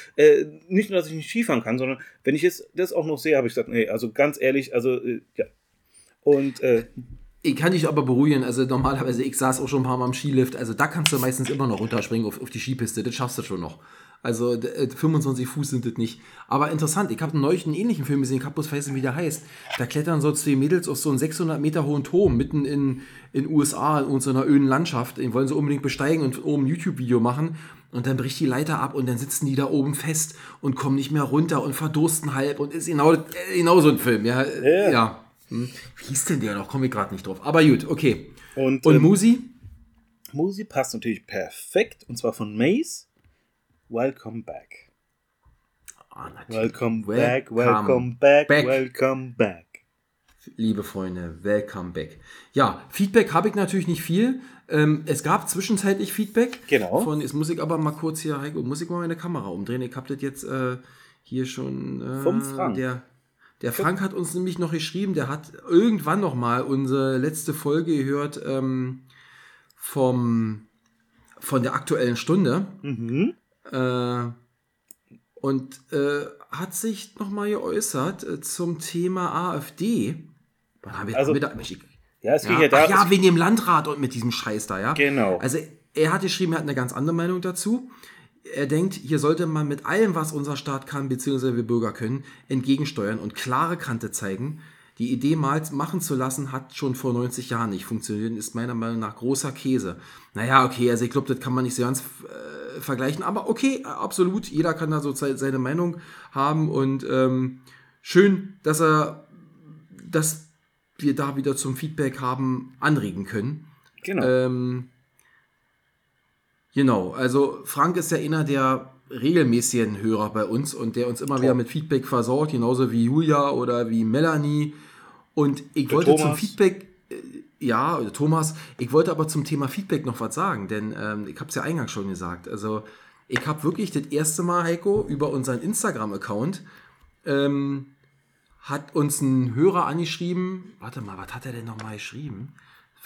nicht nur, dass ich nicht Ski fahren kann, sondern wenn ich jetzt das auch noch sehe, habe ich gesagt, nee, also ganz ehrlich, also ja. Und ich kann dich aber beruhigen, also normalerweise, ich saß auch schon ein paar Mal am Skilift, also da kannst du meistens immer noch runterspringen auf die Skipiste, das schaffst du schon noch. Also 25 Fuß sind das nicht. Aber interessant, ich habe neulich einen ähnlichen Film gesehen, ich habe bloß vergessen, wie der heißt. Da klettern so zwei Mädels auf so einen 600 Meter hohen Turm, mitten in USA, in so einer öden Landschaft, den wollen sie unbedingt besteigen und oben ein YouTube-Video machen. Und dann bricht die Leiter ab und dann sitzen die da oben fest und kommen nicht mehr runter und verdursten halb und ist genau so ein Film, ja. Yeah. Ja. Wie hieß denn der noch? Komme ich gerade nicht drauf. Aber gut, okay. Und Musi? Musi passt natürlich perfekt. Und zwar von Maze. Welcome back. Ah, natürlich. Welcome back. Liebe Freunde, welcome back. Ja, Feedback habe ich natürlich nicht viel. Es gab zwischenzeitlich Feedback. Genau. Jetzt muss ich aber mal kurz hier, Heiko, muss ich mal meine Kamera umdrehen. Ich habe das jetzt hier schon... vom Frank. Der Frank hat uns nämlich noch geschrieben, der hat irgendwann noch mal unsere letzte Folge gehört von der Aktuellen Stunde und hat sich noch mal geäußert zum Thema AfD. Wegen dem Landrat und mit diesem Scheiß da, ja. Genau. Also er hat geschrieben, er hat eine ganz andere Meinung dazu. Er denkt, hier sollte man mit allem, was unser Staat kann, beziehungsweise wir Bürger können, entgegensteuern und klare Kante zeigen. Die Idee, mal machen zu lassen, hat schon vor 90 Jahren nicht funktioniert und ist meiner Meinung nach großer Käse. Naja, okay, also ich glaube, das kann man nicht so ganz vergleichen, aber okay, absolut, jeder kann da so seine Meinung haben und schön, dass wir da wieder zum Feedback haben anregen können. Genau. Genau, also Frank ist ja einer der regelmäßigen Hörer bei uns und der uns immer wieder mit Feedback versorgt, genauso wie Julia oder wie Melanie. Und ich wollte Thomas. Zum Feedback, oder Thomas, ich wollte aber zum Thema Feedback noch was sagen, denn ich habe es ja eingangs schon gesagt. Also ich habe wirklich das erste Mal, Heiko, über unseren Instagram-Account hat uns ein Hörer angeschrieben. Warte mal, was hat er denn nochmal geschrieben?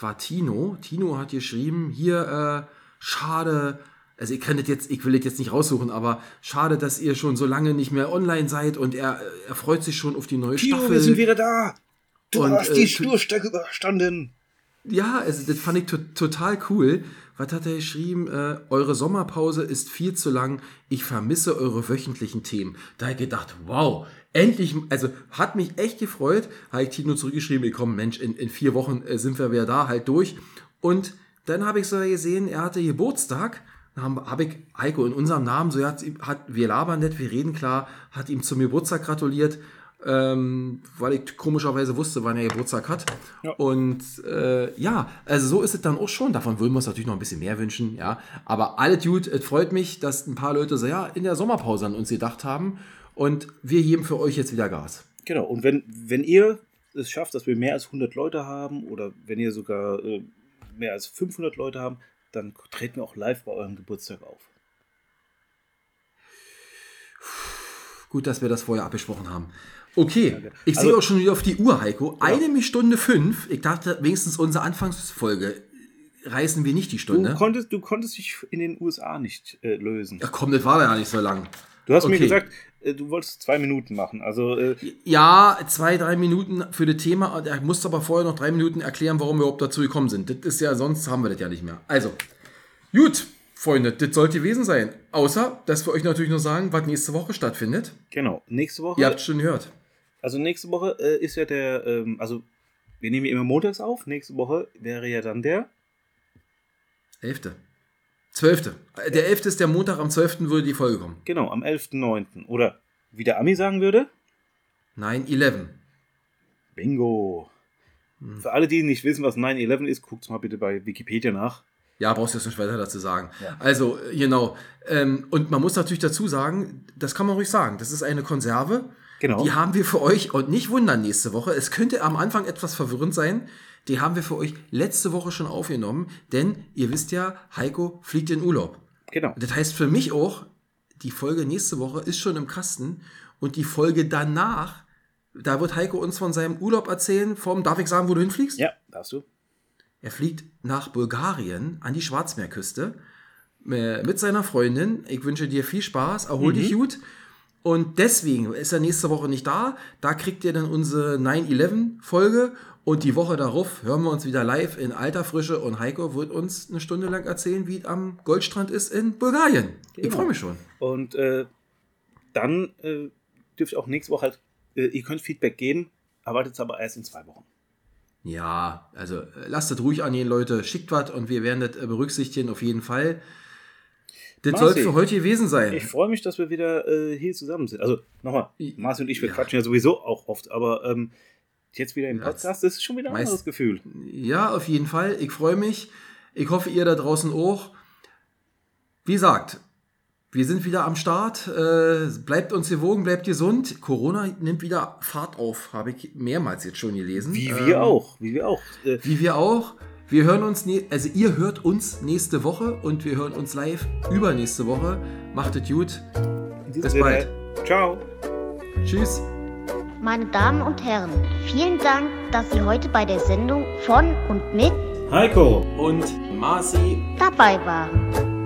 War Tino. Tino hat geschrieben, hier, schade, also ich kann das jetzt, ich will das jetzt nicht raussuchen, aber schade, dass ihr schon so lange nicht mehr online seid und er freut sich schon auf die neue Tino, Staffel. Wir sind wieder da. Du hast die Sturstärke überstanden. Ja, also das fand ich total cool. Was hat er geschrieben? Eure Sommerpause ist viel zu lang. Ich vermisse eure wöchentlichen Themen. Da habe ich gedacht, wow, endlich, also hat mich echt gefreut. Habe ich Tino zurückgeschrieben, ich komm, Mensch, in 4 Wochen sind wir wieder da, halt durch. Und dann habe ich so gesehen, er hatte Geburtstag. Dann habe ich Heiko in unserem Namen, so wir labern nett, wir reden klar, hat ihm zum Geburtstag gratuliert. Weil ich komischerweise wusste, wann er Geburtstag hat. Ja. Und ja, also so ist es dann auch schon. Davon würden wir uns natürlich noch ein bisschen mehr wünschen. Ja, aber alles gut, es freut mich, dass ein paar Leute so ja in der Sommerpause an uns gedacht haben. Und wir geben für euch jetzt wieder Gas. Genau, und wenn ihr es schafft, dass wir mehr als 100 Leute haben oder wenn ihr sogar mehr als 500 Leute haben, dann treten wir auch live bei eurem Geburtstag auf. Gut, dass wir das vorher abgesprochen haben. Okay, ich sehe auch schon wieder auf die Uhr, Heiko. Ja. 1:05. Ich dachte, wenigstens unsere Anfangsfolge reißen wir nicht die Stunde. Du konntest dich in den USA nicht lösen. Ach komm, das war ja nicht so lang. Du hast mir gesagt, du wolltest 2 Minuten machen. Also, ja, 2-3 Minuten für das Thema. Er musste aber vorher noch 3 Minuten erklären, warum wir überhaupt dazu gekommen sind. Das ist ja, sonst haben wir das ja nicht mehr. Also, gut, Freunde, das sollte gewesen sein. Außer, dass wir euch natürlich nur sagen, was nächste Woche stattfindet. Genau, nächste Woche. Ihr habt es schon gehört. Also nächste Woche ist ja der, also wir nehmen ja immer montags auf, nächste Woche wäre ja dann der 11. 12. Der 11. ist der Montag, am 12. würde die Folge kommen. Genau, am 11.9. Oder wie der Ami sagen würde? 9-11. Bingo. Hm. Für alle, die nicht wissen, was 9-11 ist, guckt mal bitte bei Wikipedia nach. Ja, brauchst du jetzt nicht weiter dazu sagen. Ja. Also, genau. Und man muss natürlich dazu sagen, das kann man ruhig sagen, das ist eine Konserve. Genau. Die haben wir für euch, und nicht wundern nächste Woche, es könnte am Anfang etwas verwirrend sein, die haben wir für euch letzte Woche schon aufgenommen, denn ihr wisst ja, Heiko fliegt in Urlaub. Genau. Das heißt für mich auch, die Folge nächste Woche ist schon im Kasten und die Folge danach, da wird Heiko uns von seinem Urlaub erzählen, darf ich sagen, wo du hinfliegst? Ja, darfst du. Er fliegt nach Bulgarien an die Schwarzmeerküste mit seiner Freundin. Ich wünsche dir viel Spaß, erhol dich gut. Und deswegen ist er nächste Woche nicht da. Da kriegt ihr dann unsere 9-11-Folge. Und die Woche darauf hören wir uns wieder live in alter Frische. Und Heiko wird uns 1 Stunde lang erzählen, wie es am Goldstrand ist in Bulgarien. Genau. Ich freue mich schon. Und dann dürft ihr auch nächste Woche ihr könnt Feedback geben, erwartet es aber erst in 2 Wochen. Ja, also lasst es ruhig angehen, Leute. Schickt was und wir werden das berücksichtigen, auf jeden Fall. Das soll für heute gewesen sein. Ich freue mich, dass wir wieder hier zusammen sind. Also nochmal, Marci und ich, wir quatschen ja sowieso auch oft, aber jetzt wieder im Podcast, das ist schon wieder ein anderes Gefühl. Ja, auf jeden Fall. Ich freue mich. Ich hoffe, ihr da draußen auch. Wie gesagt, wir sind wieder am Start. Bleibt uns gewogen, bleibt gesund. Corona nimmt wieder Fahrt auf, habe ich mehrmals jetzt schon gelesen. Wie wir auch. Wie wir auch. Wir hören uns, also ihr hört uns nächste Woche und wir hören uns live übernächste Woche. Macht es gut. Bis bald. Ciao. Tschüss. Meine Damen und Herren, vielen Dank, dass Sie heute bei der Sendung von und mit Heiko und Marci dabei waren.